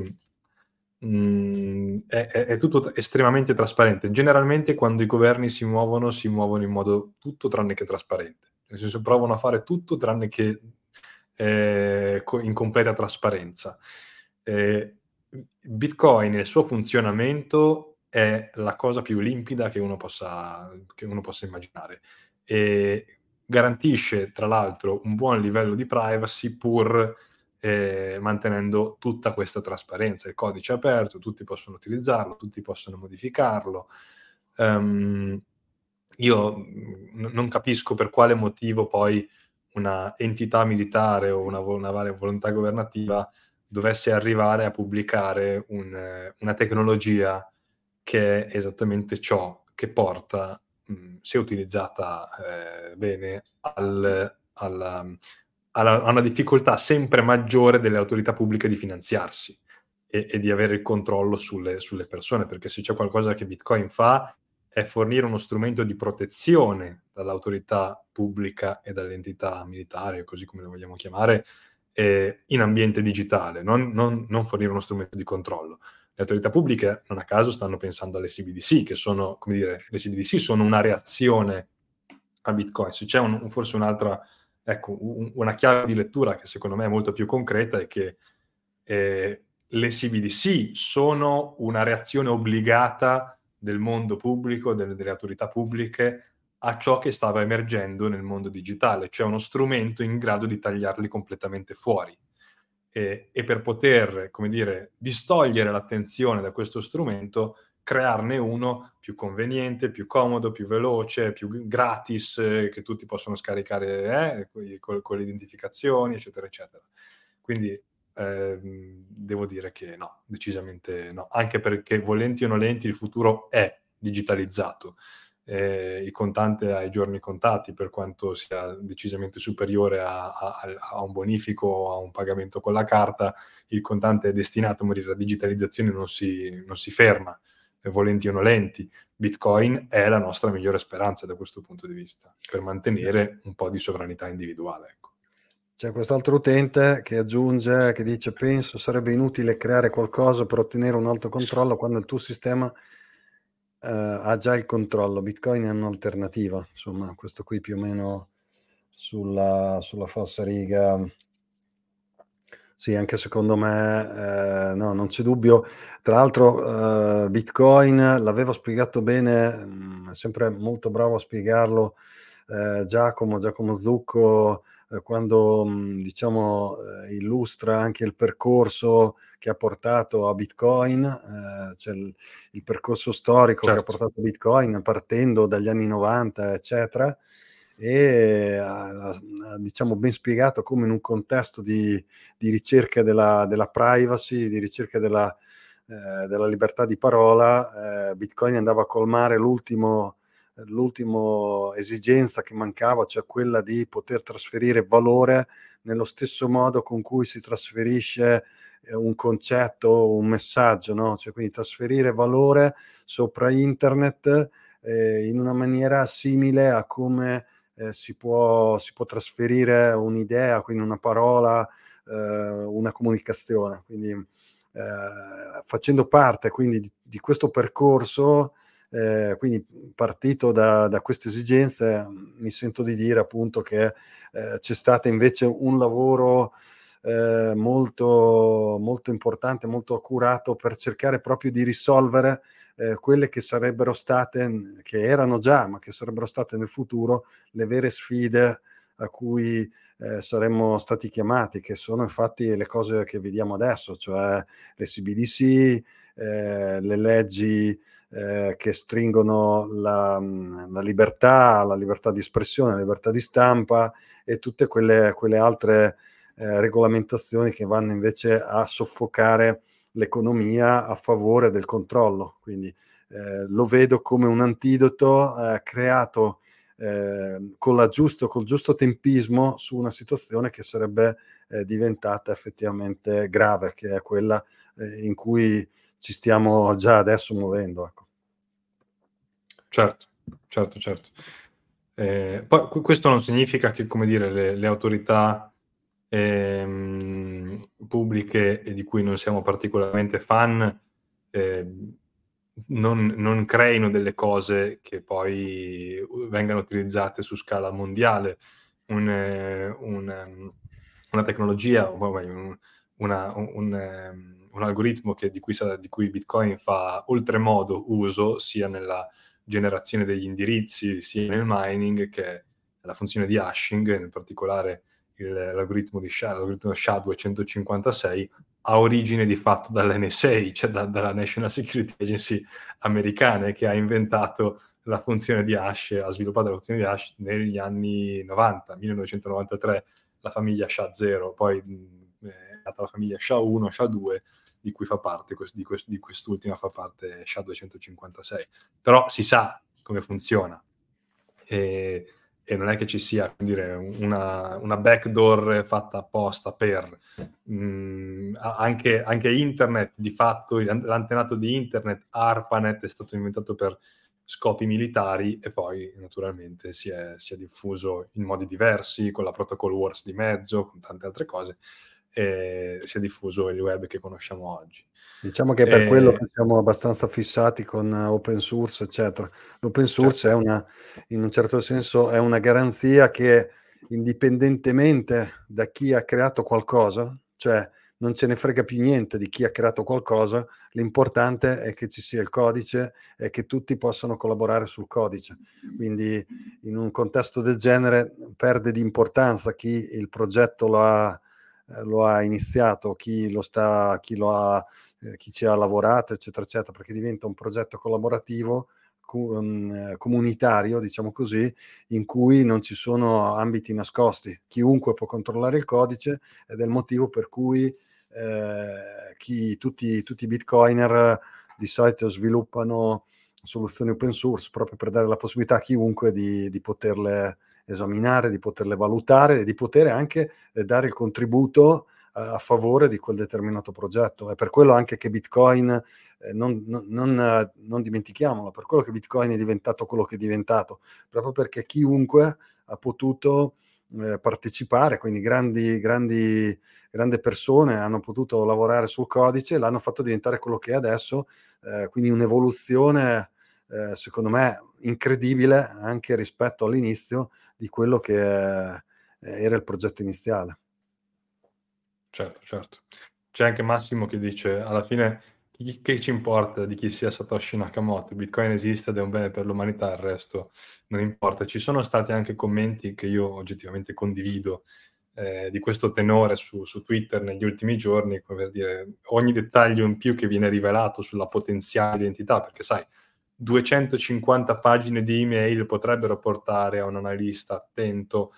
mh, è, è, è tutto estremamente trasparente. Generalmente quando i governi si muovono, si muovono in modo tutto tranne che trasparente, nel senso provano a fare tutto tranne che eh, in completa trasparenza. Eh, Bitcoin e il suo funzionamento è la cosa più limpida che uno possa, che uno possa immaginare, e garantisce tra l'altro un buon livello di privacy pur eh, mantenendo tutta questa trasparenza. Il codice è aperto, tutti possono utilizzarlo, tutti possono modificarlo. Um, io n- non capisco per quale motivo poi una entità militare o una, una volontà governativa dovesse arrivare a pubblicare un, una tecnologia che è esattamente ciò che porta, mh, se utilizzata eh, bene, al, alla, alla, a una difficoltà sempre maggiore delle autorità pubbliche di finanziarsi e, e di avere il controllo sulle, sulle persone, perché se c'è qualcosa che Bitcoin fa è fornire uno strumento di protezione dall'autorità pubblica e dall'entità militare, così come lo vogliamo chiamare, in ambiente digitale, non, non, non fornire uno strumento di controllo. Le autorità pubbliche non a caso stanno pensando alle C B D C, che sono, come dire, le C B D C sono una reazione a Bitcoin. Se c'è un, forse un'altra ecco, un, una chiave di lettura che secondo me è molto più concreta è che eh, le C B D C sono una reazione obbligata del mondo pubblico, delle, delle autorità pubbliche, a ciò che stava emergendo nel mondo digitale, cioè uno strumento in grado di tagliarli completamente fuori. E, e per poter, come dire, distogliere l'attenzione da questo strumento, crearne uno più conveniente, più comodo, più veloce, più gratis, eh, che tutti possono scaricare eh, con, con le identificazioni, eccetera, eccetera. Quindi eh, devo dire che no, decisamente no, anche perché volenti o nolenti il futuro è digitalizzato. Eh, il contante ai giorni contati, per quanto sia decisamente superiore a, a, a un bonifico o a un pagamento con la carta, il contante è destinato a morire. La digitalizzazione non si, non si ferma, eh, volenti o nolenti. Bitcoin è la nostra migliore speranza da questo punto di vista, per mantenere un po' di sovranità individuale. Ecco. C'è quest'altro utente che aggiunge, che dice: penso sarebbe inutile creare qualcosa per ottenere un alto controllo quando il tuo sistema Uh, ha già il controllo. Bitcoin è un'alternativa, insomma, questo qui più o meno sulla, sulla falsa riga. Sì, anche secondo me, eh, no, non c'è dubbio. Tra l'altro uh, Bitcoin, l'avevo spiegato bene, mh, è sempre molto bravo a spiegarlo eh, Giacomo, Giacomo Zucco, eh, quando mh, diciamo eh, illustra anche il percorso che ha portato a Bitcoin, eh, cioè il, il percorso storico, certo, che ha portato a Bitcoin partendo dagli anni novanta, eccetera, e ha, ha diciamo ben spiegato come in un contesto di, di ricerca della, della privacy, di ricerca della, eh, della libertà di parola, eh, Bitcoin andava a colmare l'ultimo, l'ultimo esigenza che mancava, cioè quella di poter trasferire valore nello stesso modo con cui si trasferisce un concetto, un messaggio, no? Cioè, quindi trasferire valore sopra internet eh, in una maniera simile a come eh, si può si può trasferire un'idea, quindi una parola, eh, una comunicazione. Quindi eh, facendo parte quindi di, di questo percorso, eh, quindi partito da, da queste esigenze, mi sento di dire appunto che eh, c'è stato invece un lavoro Eh, molto, molto importante, molto accurato per cercare proprio di risolvere eh, quelle che sarebbero state, che erano già, ma che sarebbero state nel futuro, le vere sfide a cui eh, saremmo stati chiamati, che sono infatti le cose che vediamo adesso, cioè le C B D C, eh, le leggi eh, che stringono la, la libertà, la libertà di espressione, la libertà di stampa e tutte quelle, quelle altre Eh, regolamentazioni che vanno invece a soffocare l'economia a favore del controllo. Quindi eh, lo vedo come un antidoto eh, creato eh, con la giusto, col giusto tempismo su una situazione che sarebbe eh, diventata effettivamente grave, che è quella eh, in cui ci stiamo già adesso muovendo. Ecco. Certo, certo, certo. Eh, poi questo non significa che, come dire, le, le autorità Ehm, pubbliche e di cui non siamo particolarmente fan eh, non, non creino delle cose che poi vengano utilizzate su scala mondiale. Un, un, una tecnologia, un, una, un, un algoritmo che, di, cui, di cui Bitcoin fa oltremodo uso sia nella generazione degli indirizzi sia nel mining, che è la funzione di hashing, in particolare l'algoritmo di S H A, l'algoritmo S H A duecentocinquantasei, ha origine di fatto dall'N S A, cioè da, dalla National Security Agency americana, che ha inventato la funzione di hash, ha sviluppato la funzione di hash negli anni novanta, millenovecentonovantatré, la famiglia S H A zero, poi è nata la famiglia S H A uno, S H A due, di cui fa parte, di, quest, di quest'ultima fa parte S H A duecentocinquantasei. Però si sa come funziona. E... e non è che ci sia, come dire, una, una backdoor fatta apposta per... Mh, anche, anche internet, di fatto, l'antenato di internet, ARPANET, è stato inventato per scopi militari e poi, naturalmente, si è, si è diffuso in modi diversi, con la Protocol Wars di mezzo, con tante altre cose, e si è diffuso il web che conosciamo oggi. Diciamo che è per e... quello che siamo abbastanza fissati con open source, eccetera. L'open source, certo, è una, in un certo senso è una garanzia che indipendentemente da chi ha creato qualcosa, cioè non ce ne frega più niente di chi ha creato qualcosa, l'importante è che ci sia il codice e che tutti possano collaborare sul codice. Quindi in un contesto del genere perde di importanza chi il progetto lo ha, lo ha iniziato, chi lo sta, chi lo ha, chi ci ha lavorato, eccetera, eccetera, perché diventa un progetto collaborativo, comunitario, diciamo così, in cui non ci sono ambiti nascosti. Chiunque può controllare il codice ed è il motivo per cui eh, chi, tutti, tutti i bitcoiner di solito sviluppano soluzioni open source proprio per dare la possibilità a chiunque di, di poterle esaminare, di poterle valutare e di poter anche eh, dare il contributo a favore di quel determinato progetto. È per quello anche che Bitcoin, eh, non, non, eh, non dimentichiamolo, per quello che Bitcoin è diventato quello che è diventato, proprio perché chiunque ha potuto eh, partecipare, quindi grandi, grandi grandi persone hanno potuto lavorare sul codice e l'hanno fatto diventare quello che è adesso, eh, quindi un'evoluzione eh, secondo me incredibile anche rispetto all'inizio di quello che eh, era il progetto iniziale. Certo, certo. C'è anche Massimo che dice, alla fine, chi, che ci importa di chi sia Satoshi Nakamoto? Bitcoin esiste ed è un bene per l'umanità, il resto non importa. Ci sono stati anche commenti che io oggettivamente condivido eh, di questo tenore su, su Twitter negli ultimi giorni, come per dire, ogni dettaglio in più che viene rivelato sulla potenziale identità, perché sai, duecentocinquanta pagine di email potrebbero portare a un analista attento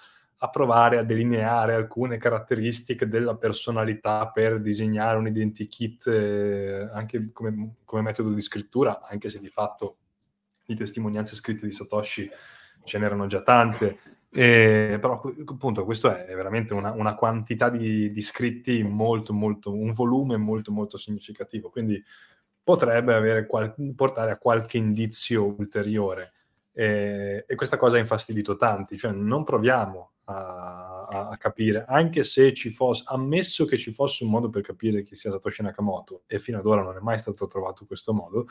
a provare a delineare alcune caratteristiche della personalità per disegnare un identikit eh, anche come, come metodo di scrittura, anche se di fatto di testimonianze scritte di Satoshi ce n'erano già tante. E, però appunto questo è veramente una, una quantità di, di scritti molto molto, un volume molto molto significativo, quindi potrebbe avere qual- portare a qualche indizio ulteriore. E, e questa cosa ha infastidito tanti, cioè non proviamo a, a capire, anche se ci fosse, ammesso che ci fosse un modo per capire chi sia Satoshi Nakamoto, e fino ad ora non è mai stato trovato questo modo,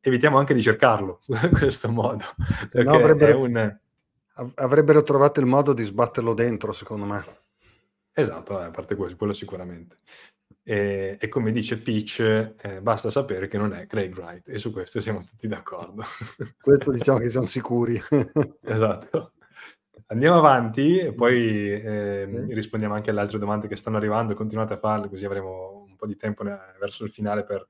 evitiamo anche di cercarlo questo modo, perché no, avrebbero, è un... avrebbero trovato il modo di sbatterlo dentro, secondo me. Esatto, eh, a parte quello, quello sicuramente. E, e come dice Peach, eh, basta sapere che non è Craig Wright, e su questo siamo tutti d'accordo. Questo diciamo che siamo sicuri. Esatto. Andiamo avanti e poi eh, rispondiamo anche alle altre domande che stanno arrivando. Continuate a farle, così avremo un po' di tempo ne- verso il finale per,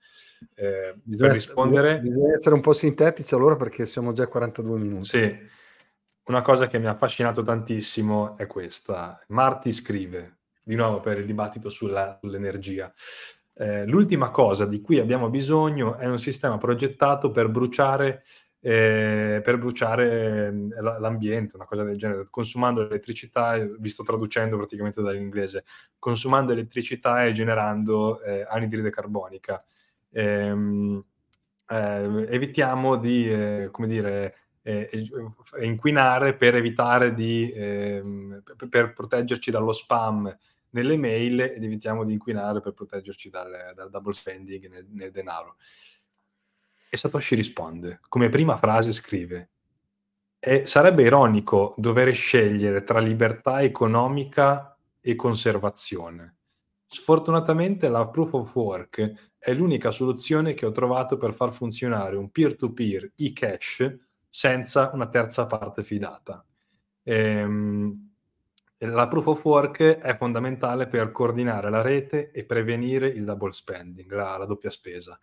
eh, bisogna per rispondere. Essere, bisogna essere un po' sintetici allora, perché siamo già a quarantadue minuti. Sì. Una cosa che mi ha affascinato tantissimo è questa. Martti scrive, di nuovo per il dibattito sulla, sull'energia. Eh, l'ultima cosa di cui abbiamo bisogno è un sistema progettato per bruciare, eh, per bruciare l'ambiente, una cosa del genere, consumando elettricità, vi sto traducendo praticamente dall'inglese, consumando elettricità e generando eh, anidride carbonica. Eh, eh, evitiamo di, eh, come dire... E inquinare per evitare di eh, per proteggerci dallo spam nelle mail, ed evitiamo di inquinare per proteggerci dal, dal double spending nel, nel denaro. E Satoshi risponde, come prima frase scrive, e sarebbe ironico dover scegliere tra libertà economica e conservazione. Sfortunatamente la proof of work è l'unica soluzione che ho trovato per far funzionare un peer-to-peer e-cash senza una terza parte fidata. Ehm, la proof of work è fondamentale per coordinare la rete e prevenire il double spending, la, la doppia spesa.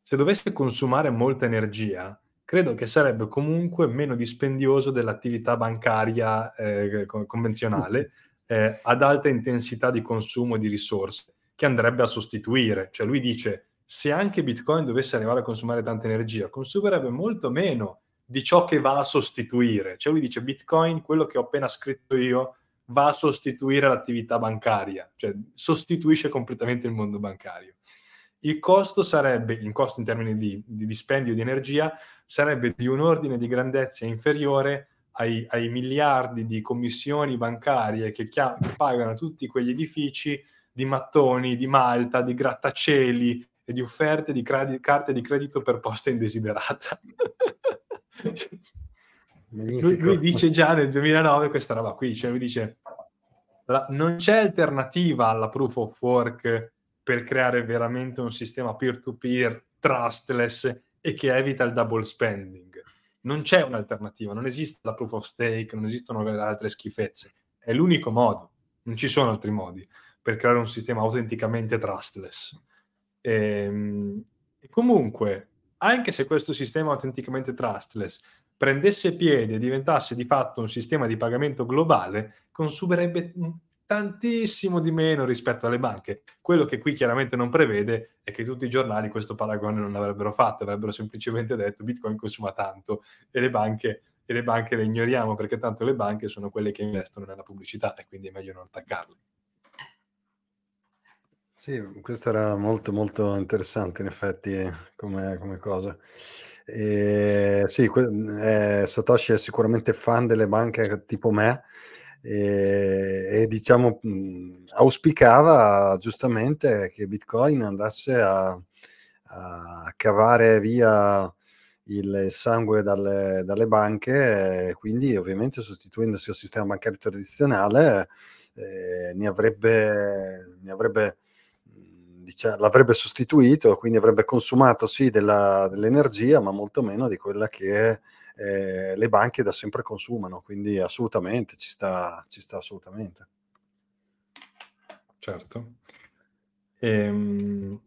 Se dovesse consumare molta energia, credo che sarebbe comunque meno dispendioso dell'attività bancaria eh, convenzionale eh, ad alta intensità di consumo di risorse, che andrebbe a sostituire. Cioè lui dice, se anche Bitcoin dovesse arrivare a consumare tanta energia, consumerebbe molto meno di ciò che va a sostituire. Cioè lui dice, Bitcoin, quello che ho appena scritto io, va a sostituire l'attività bancaria, cioè sostituisce completamente il mondo bancario. Il costo sarebbe, in costo in termini di, di dispendio di energia, sarebbe di un ordine di grandezza inferiore ai, ai miliardi di commissioni bancarie che, chiam- che pagano tutti quegli edifici di mattoni, di malta, di grattacieli e di offerte di credi- carte di credito per posta indesiderata. Lui, lui dice già nel duemilanove questa roba qui, cioè lui dice la, non c'è alternativa alla proof of work per creare veramente un sistema peer-to-peer, trustless e che evita il double spending. Non c'è un'alternativa, non esiste la proof of stake, non esistono le altre schifezze. È l'unico modo, non ci sono altri modi per creare un sistema autenticamente trustless. E, e comunque, anche se questo sistema autenticamente trustless prendesse piede e diventasse di fatto un sistema di pagamento globale, consumerebbe tantissimo di meno rispetto alle banche. Quello che qui chiaramente non prevede è che tutti i giornali questo paragone non l'avrebbero fatto, avrebbero semplicemente detto Bitcoin consuma tanto e le banche e le banche le ignoriamo, perché tanto le banche sono quelle che investono nella pubblicità e quindi è meglio non attaccarle. Sì, questo era molto molto interessante in effetti come, come cosa. E, sì, eh, Satoshi è sicuramente fan delle banche tipo me e, e diciamo mh, auspicava giustamente che Bitcoin andasse a, a cavare via il sangue dalle, dalle banche, e quindi ovviamente sostituendosi al sistema bancario tradizionale eh, ne avrebbe, ne avrebbe diciamo, l'avrebbe sostituito, quindi avrebbe consumato sì della, dell'energia, ma molto meno di quella che eh, le banche da sempre consumano, quindi assolutamente ci sta, ci sta assolutamente. Certo. Ehm,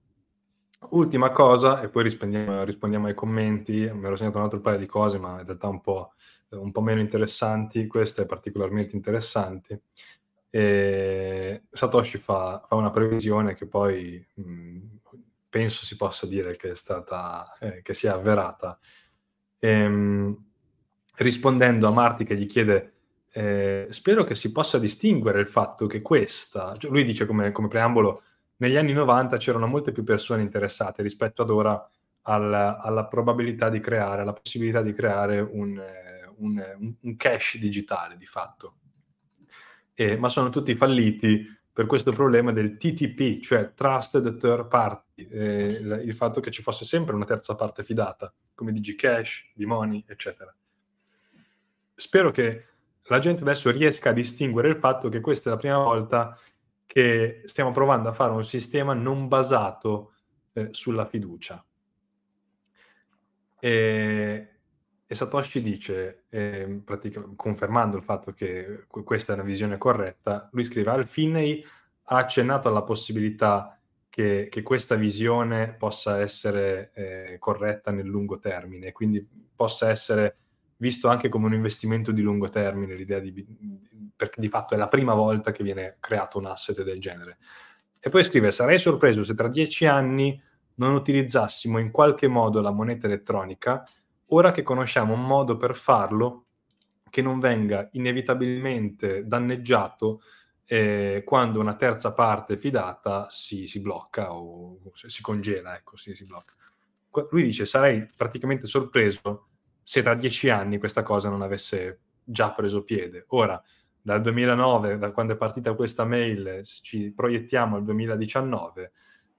ultima cosa, e poi rispondiamo, rispondiamo ai commenti. Mi ero segnato un altro paio di cose, ma in realtà un po', un po' meno interessanti. Questa è particolarmente interessante. E Satoshi fa, fa una previsione che poi mh, penso si possa dire che è stata eh, che sia avverata, e, mh, rispondendo a Martti che gli chiede eh, spero che si possa distinguere il fatto che questa, cioè lui dice come, come preambolo, negli anni novanta c'erano molte più persone interessate rispetto ad ora alla, alla probabilità di creare, alla possibilità di creare un, un, un cash digitale di fatto. Eh, ma sono tutti falliti per questo problema del T T P, cioè Trusted Third Party, eh, il, il fatto che ci fosse sempre una terza parte fidata, come DigiCash, Bimoni, eccetera. Spero che la gente adesso riesca a distinguere il fatto che questa è la prima volta che stiamo provando a fare un sistema non basato eh, sulla fiducia. E... E Satoshi dice, eh, confermando il fatto che questa è una visione corretta, lui scrive, Al Finney ha accennato alla possibilità che, che questa visione possa essere eh, corretta nel lungo termine, quindi possa essere visto anche come un investimento di lungo termine, l'idea di, perché di fatto è la prima volta che viene creato un asset del genere. E poi scrive, sarei sorpreso se tra dieci anni non utilizzassimo in qualche modo la moneta elettronica, ora che conosciamo un modo per farlo che non venga inevitabilmente danneggiato eh, quando una terza parte fidata si, si blocca o si congela, ecco, si, si blocca. Lui dice, sarei praticamente sorpreso se tra dieci anni questa cosa non avesse già preso piede. Ora, dal duemilanove, da quando è partita questa mail, ci proiettiamo al duemiladiciannove,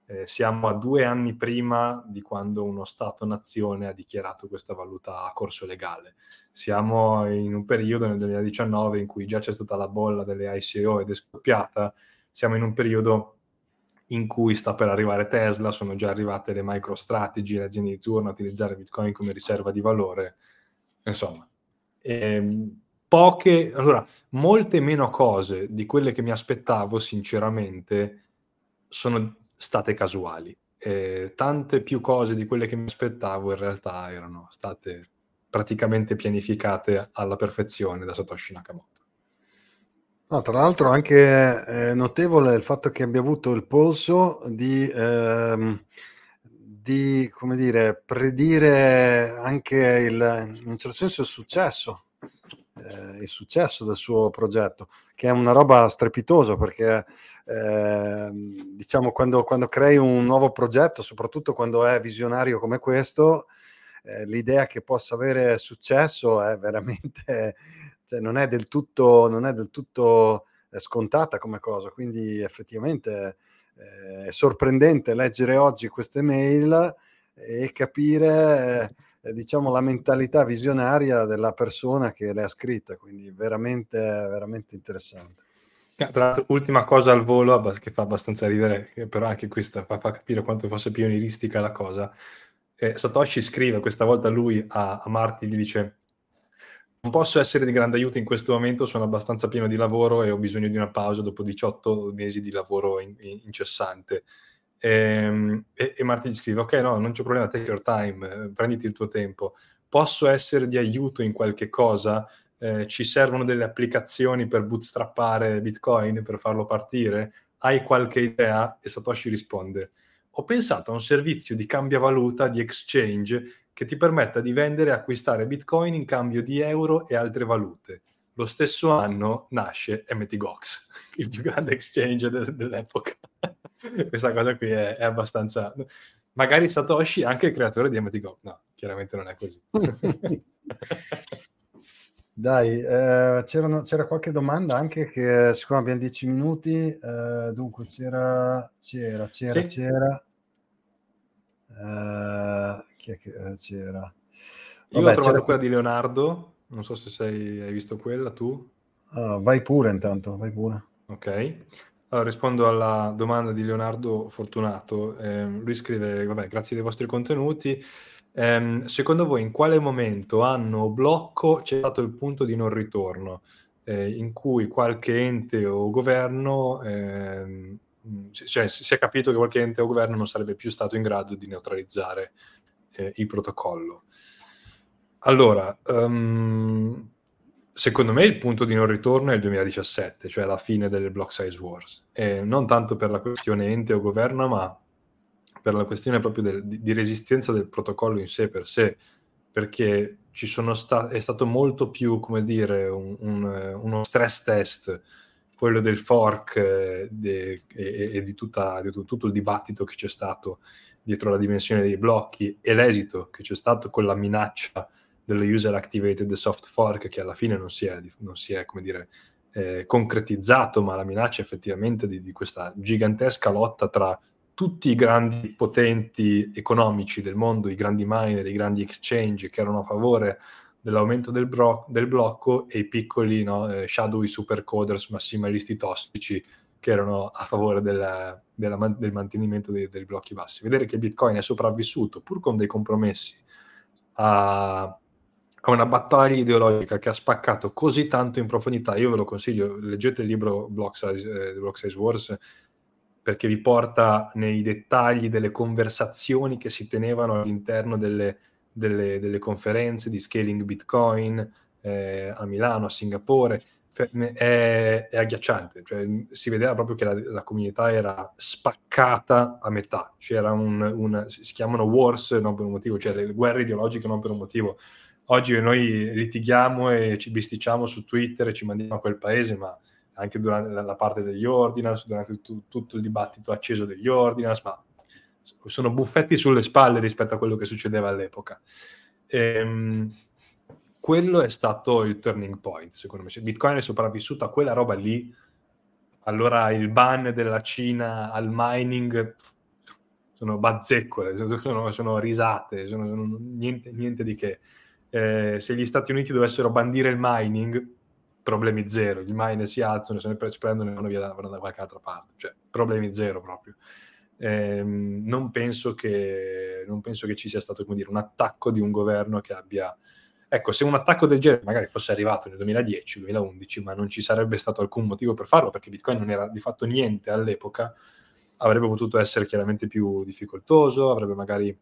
Eh, siamo a due anni prima di quando uno Stato-nazione ha dichiarato questa valuta a corso legale. Siamo in un periodo nel duemiladiciannove in cui già c'è stata la bolla delle I C O ed è scoppiata. Siamo in un periodo in cui sta per arrivare Tesla, sono già arrivate le MicroStrategy, le aziende di turno a utilizzare Bitcoin come riserva di valore. Insomma, ehm, poche, allora, molte meno cose di quelle che mi aspettavo sinceramente sono state casuali, eh, tante più cose di quelle che mi aspettavo in realtà erano state praticamente pianificate alla perfezione da Satoshi Nakamoto. No, tra l'altro anche eh, notevole il fatto che abbia avuto il polso di, ehm, di come dire, predire anche il, in un certo senso il successo, eh, il successo del suo progetto, che è una roba strepitosa perché Eh, diciamo quando, quando crei un nuovo progetto, soprattutto quando è visionario come questo, eh, l'idea che possa avere successo è veramente, cioè, non è del tutto, non è del tutto scontata come cosa, quindi effettivamente eh, è sorprendente leggere oggi queste mail e capire eh, diciamo, la mentalità visionaria della persona che le ha scritte, quindi veramente, veramente interessante. Tra l'altro, ultima cosa al volo che fa abbastanza ridere, però anche questa fa, fa capire quanto fosse pionieristica la cosa. Eh, Satoshi scrive, questa volta lui a, a Martti gli dice: non posso essere di grande aiuto in questo momento, sono abbastanza pieno di lavoro e ho bisogno di una pausa dopo diciotto mesi di lavoro in, in, incessante. E, e, e Martti gli scrive: ok, no, non c'è problema, take your time, prenditi il tuo tempo. Posso essere di aiuto in qualche cosa? Eh, ci servono delle applicazioni per bootstrappare Bitcoin, per farlo partire? Hai qualche idea? E Satoshi risponde: ho pensato a un servizio di cambiavaluta, di exchange, che ti permetta di vendere e acquistare Bitcoin in cambio di euro e altre valute. Lo stesso anno nasce Mount. Gox, il più grande exchange de- dell'epoca. Questa cosa qui è, è abbastanza... Magari Satoshi è anche il creatore di Mount. Gox. No, chiaramente non è così. Dai, eh, c'erano, c'era qualche domanda anche che, siccome abbiamo dieci minuti, eh, dunque c'era, c'era, c'era, sì. c'era, eh, chi è che eh, c'era? Vabbè, Io ho trovato c'era... quella di Leonardo, non so se sei, hai visto quella tu. Uh, vai pure intanto, vai pure. Ok, allora rispondo alla domanda di Leonardo Fortunato, eh, lui scrive, vabbè, grazie dei vostri contenuti. Um, secondo voi in quale momento, anno o blocco, c'è stato il punto di non ritorno eh, in cui qualche ente o governo eh, cioè si è capito che qualche ente o governo non sarebbe più stato in grado di neutralizzare eh, il protocollo? Allora um, secondo me il punto di non ritorno è il duemiladiciassette, cioè la fine delle block size wars, eh, non tanto per la questione ente o governo, ma per la questione proprio del, di, di resistenza del protocollo in sé per sé, perché ci sono sta- è stato molto più, come dire, un, un, uno stress test, quello del fork eh, de, e, e di, tutta, di tutto il dibattito che c'è stato dietro la dimensione dei blocchi e l'esito che c'è stato con la minaccia dello user activated soft fork, che alla fine non si è, non si è come dire, eh, concretizzato, ma la minaccia effettivamente di, di questa gigantesca lotta tra tutti i grandi potenti economici del mondo, i grandi miner, i grandi exchange che erano a favore dell'aumento del, bro- del blocco, e i piccoli, no, eh, shadowy supercoders massimalisti tossici che erano a favore della, della, del mantenimento dei, dei blocchi bassi. Vedere che Bitcoin è sopravvissuto, pur con dei compromessi, a, a una battaglia ideologica che ha spaccato così tanto in profondità. Io ve lo consiglio, leggete il libro Block Size, eh, Block Size Wars, perché vi porta nei dettagli delle conversazioni che si tenevano all'interno delle, delle, delle conferenze di scaling Bitcoin eh, a Milano, a Singapore. Cioè, è, è agghiacciante, cioè, si vedeva proprio che la, la comunità era spaccata a metà. C'era un, un si chiamano wars non per un motivo, cioè delle guerre ideologiche non per un motivo. Oggi noi litighiamo e ci bisticciamo su Twitter e ci mandiamo a quel paese, ma anche durante la parte degli Ordinals, durante tu, tutto il dibattito acceso degli Ordinals, ma sono buffetti sulle spalle rispetto a quello che succedeva all'epoca. Ehm, quello è stato il turning point, secondo me. Cioè, Bitcoin è sopravvissuto a quella roba lì. Allora il ban della Cina al mining sono bazzeccole, sono, sono risate, sono, sono niente, niente di che. Eh, se gli Stati Uniti dovessero bandire il mining, problemi zero, gli miner si alzano, se ne prendono e vanno via da, da qualche altra parte, cioè problemi zero proprio. Ehm, non penso che non penso che ci sia stato, come dire, un attacco di un governo che abbia, ecco, se un attacco del genere magari fosse arrivato nel duemiladieci duemilaundici, ma non ci sarebbe stato alcun motivo per farlo, perché Bitcoin non era di fatto niente all'epoca, avrebbe potuto essere chiaramente più difficoltoso, avrebbe magari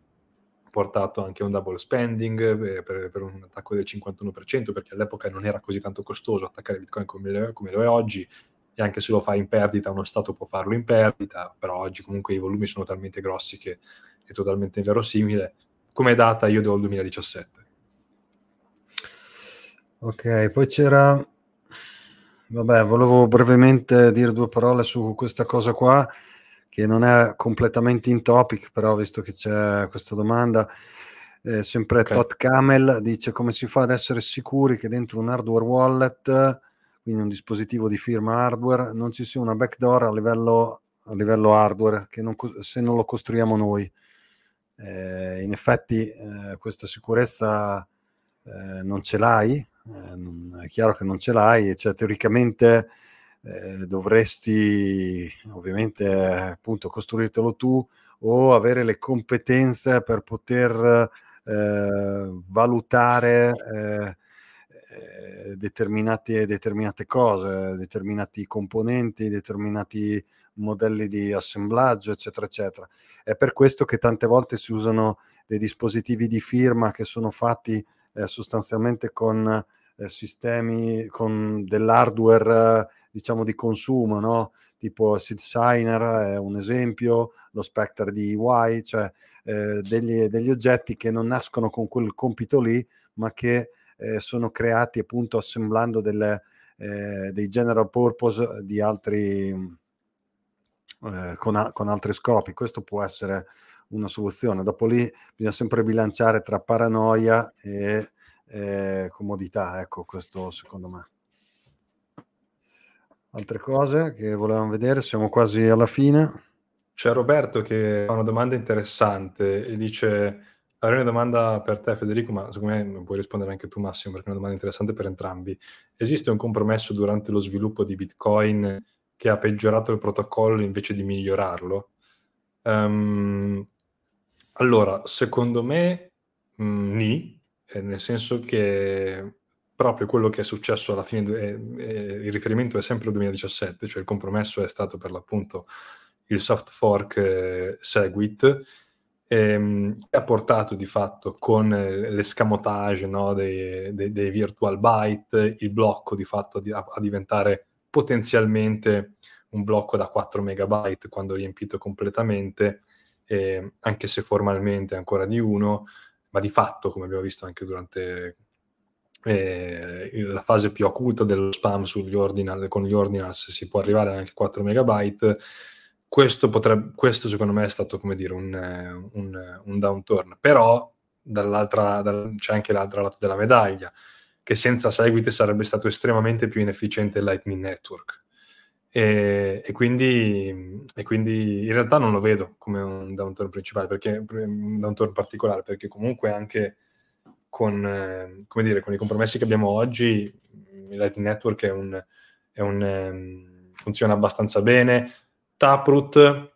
portato anche un double spending per, per un attacco del cinquantuno per cento, perché all'epoca non era così tanto costoso attaccare Bitcoin come, come lo è oggi, e anche se lo fa in perdita, uno Stato può farlo in perdita, però oggi comunque i volumi sono talmente grossi che è totalmente inverosimile. Come data io do il duemiladiciassette. Ok, poi c'era... Vabbè, volevo brevemente dire due parole su questa cosa qua, che non è completamente in topic, però visto che c'è questa domanda, eh, sempre okay. Todd Camel dice: come si fa ad essere sicuri che dentro un hardware wallet, quindi un dispositivo di firma hardware, non ci sia una backdoor a livello, a livello hardware, che non, se non lo costruiamo noi? eh, in effetti eh, questa sicurezza eh, non ce l'hai, eh, non, è chiaro che non ce l'hai, cioè teoricamente eh, dovresti ovviamente appunto costruirtelo tu o avere le competenze per poter eh, valutare eh, Determinate, determinate cose, determinati componenti, determinati modelli di assemblaggio, eccetera, eccetera. È per questo che tante volte si usano dei dispositivi di firma che sono fatti eh, sostanzialmente con eh, sistemi, con dell'hardware, eh, diciamo, di consumo, no? Tipo Seed Signer è un esempio, lo Spectre di E Y, cioè eh, degli, degli oggetti che non nascono con quel compito lì, ma che Eh, sono creati appunto assemblando delle, eh, dei general purpose di altri eh, con, a- con altri scopi. Questo può essere una soluzione. Dopo lì bisogna sempre bilanciare tra paranoia e eh, comodità, ecco, questo secondo me. Altre cose che volevamo vedere, siamo quasi alla fine. C'è Roberto che fa una domanda interessante e dice: avrei una domanda per te, Federico, ma secondo me puoi rispondere anche tu, Massimo, perché è una domanda interessante per entrambi. Esiste un compromesso durante lo sviluppo di Bitcoin che ha peggiorato il protocollo invece di migliorarlo? Um, allora, secondo me, mh, nì, nel senso che proprio quello che è successo alla fine, è, è, il riferimento è sempre il duemiladiciassette, cioè il compromesso è stato per l'appunto il soft fork eh, Segwit, Ehm, che ha portato di fatto con l'escamotage, no, dei, dei, dei virtual byte, il blocco di fatto a, di, a diventare potenzialmente un blocco da quattro megabyte quando riempito completamente, ehm, anche se formalmente ancora di uno, ma di fatto, come abbiamo visto anche durante eh, la fase più acuta dello spam sugli ordinal, con gli ordinals si può arrivare anche a quattro megabyte. Questo, potrebbe, questo secondo me è stato, come dire, un, un, un downturn. Però dall'altra, dal, c'è anche l'altro lato della medaglia, che senza Segwit sarebbe stato estremamente più inefficiente il Lightning Network. E, e, quindi, e quindi in realtà non lo vedo come un downturn principale, perché un downturn particolare, perché comunque anche con, come dire, con i compromessi che abbiamo oggi, il Lightning Network è un, è un, funziona abbastanza bene. Taproot,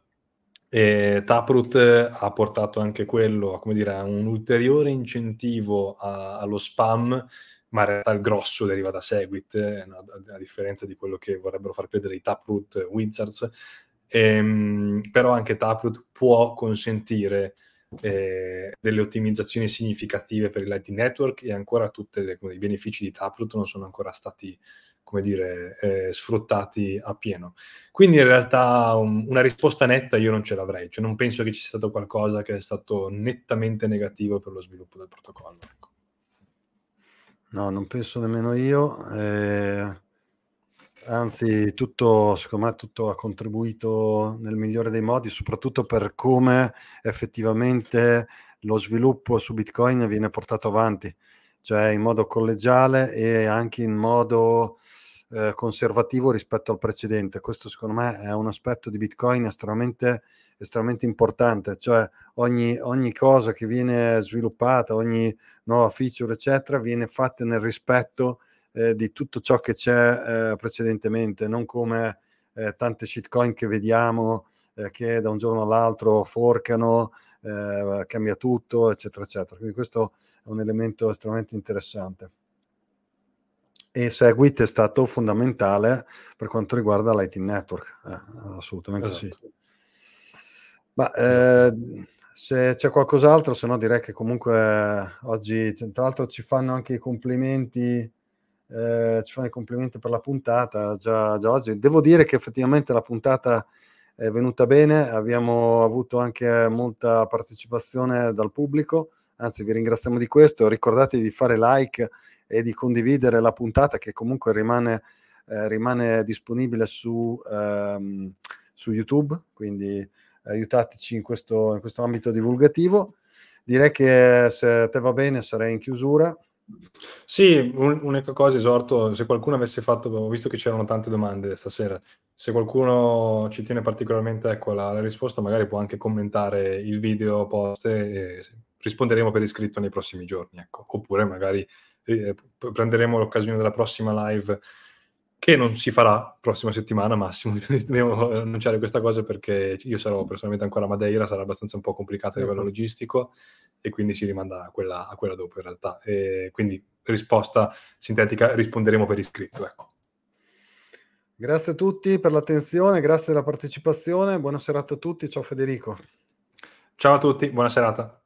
eh, Taproot ha portato anche quello a, come dire, a un ulteriore incentivo a, allo spam, ma in realtà il grosso deriva da Segwit, eh, no, a, a differenza di quello che vorrebbero far credere i Taproot Wizards. Ehm, però anche Taproot può consentire eh, delle ottimizzazioni significative per il Lightning Network, e ancora tutti i benefici di Taproot non sono ancora stati, come dire, eh, sfruttati a pieno. Quindi in realtà um, una risposta netta io non ce l'avrei, cioè non penso che ci sia stato qualcosa che è stato nettamente negativo per lo sviluppo del protocollo. Ecco. No, non penso nemmeno io, eh, anzi tutto, secondo me tutto ha contribuito nel migliore dei modi, soprattutto per come effettivamente lo sviluppo su Bitcoin viene portato avanti, cioè in modo collegiale e anche in modo eh, conservativo rispetto al precedente. Questo secondo me è un aspetto di Bitcoin estremamente, estremamente importante, cioè ogni, ogni cosa che viene sviluppata, ogni nuova feature, eccetera, viene fatta nel rispetto eh, di tutto ciò che c'è eh, precedentemente, non come eh, tante shitcoin che vediamo eh, che da un giorno all'altro forcano, Eh, cambia tutto, eccetera, eccetera. Quindi questo è un elemento estremamente interessante. E Segwit è stato fondamentale per quanto riguarda Lightning Network, eh, assolutamente esatto. Sì. Ma eh, se c'è qualcos'altro, se no direi che comunque oggi, tra l'altro, ci fanno anche i complimenti, eh, ci fanno i complimenti per la puntata già, già oggi. Devo dire che effettivamente la puntata è venuta bene, abbiamo avuto anche molta partecipazione dal pubblico, anzi vi ringraziamo di questo. Ricordatevi di fare like e di condividere la puntata, che comunque rimane, eh, rimane disponibile su, ehm, su YouTube, quindi aiutateci in questo, in questo ambito divulgativo. Direi che, se a te va bene, sarei in chiusura. Sì, un, un'unica cosa esorto, se qualcuno avesse fatto, ho visto che c'erano tante domande stasera, Se qualcuno ci tiene particolarmente, ecco, la, la risposta, magari può anche commentare il video post e risponderemo per iscritto nei prossimi giorni, ecco. Oppure magari eh, prenderemo l'occasione della prossima live, che non si farà prossima settimana, Massimo, dobbiamo annunciare questa cosa perché io sarò personalmente ancora a Madeira, sarà abbastanza un po' complicato a livello logistico e quindi si rimanda a quella, a quella dopo in realtà. E quindi risposta sintetica, risponderemo per iscritto, ecco. Grazie a tutti per l'attenzione, grazie della partecipazione, buona serata a tutti, ciao Federico. Ciao a tutti, buona serata.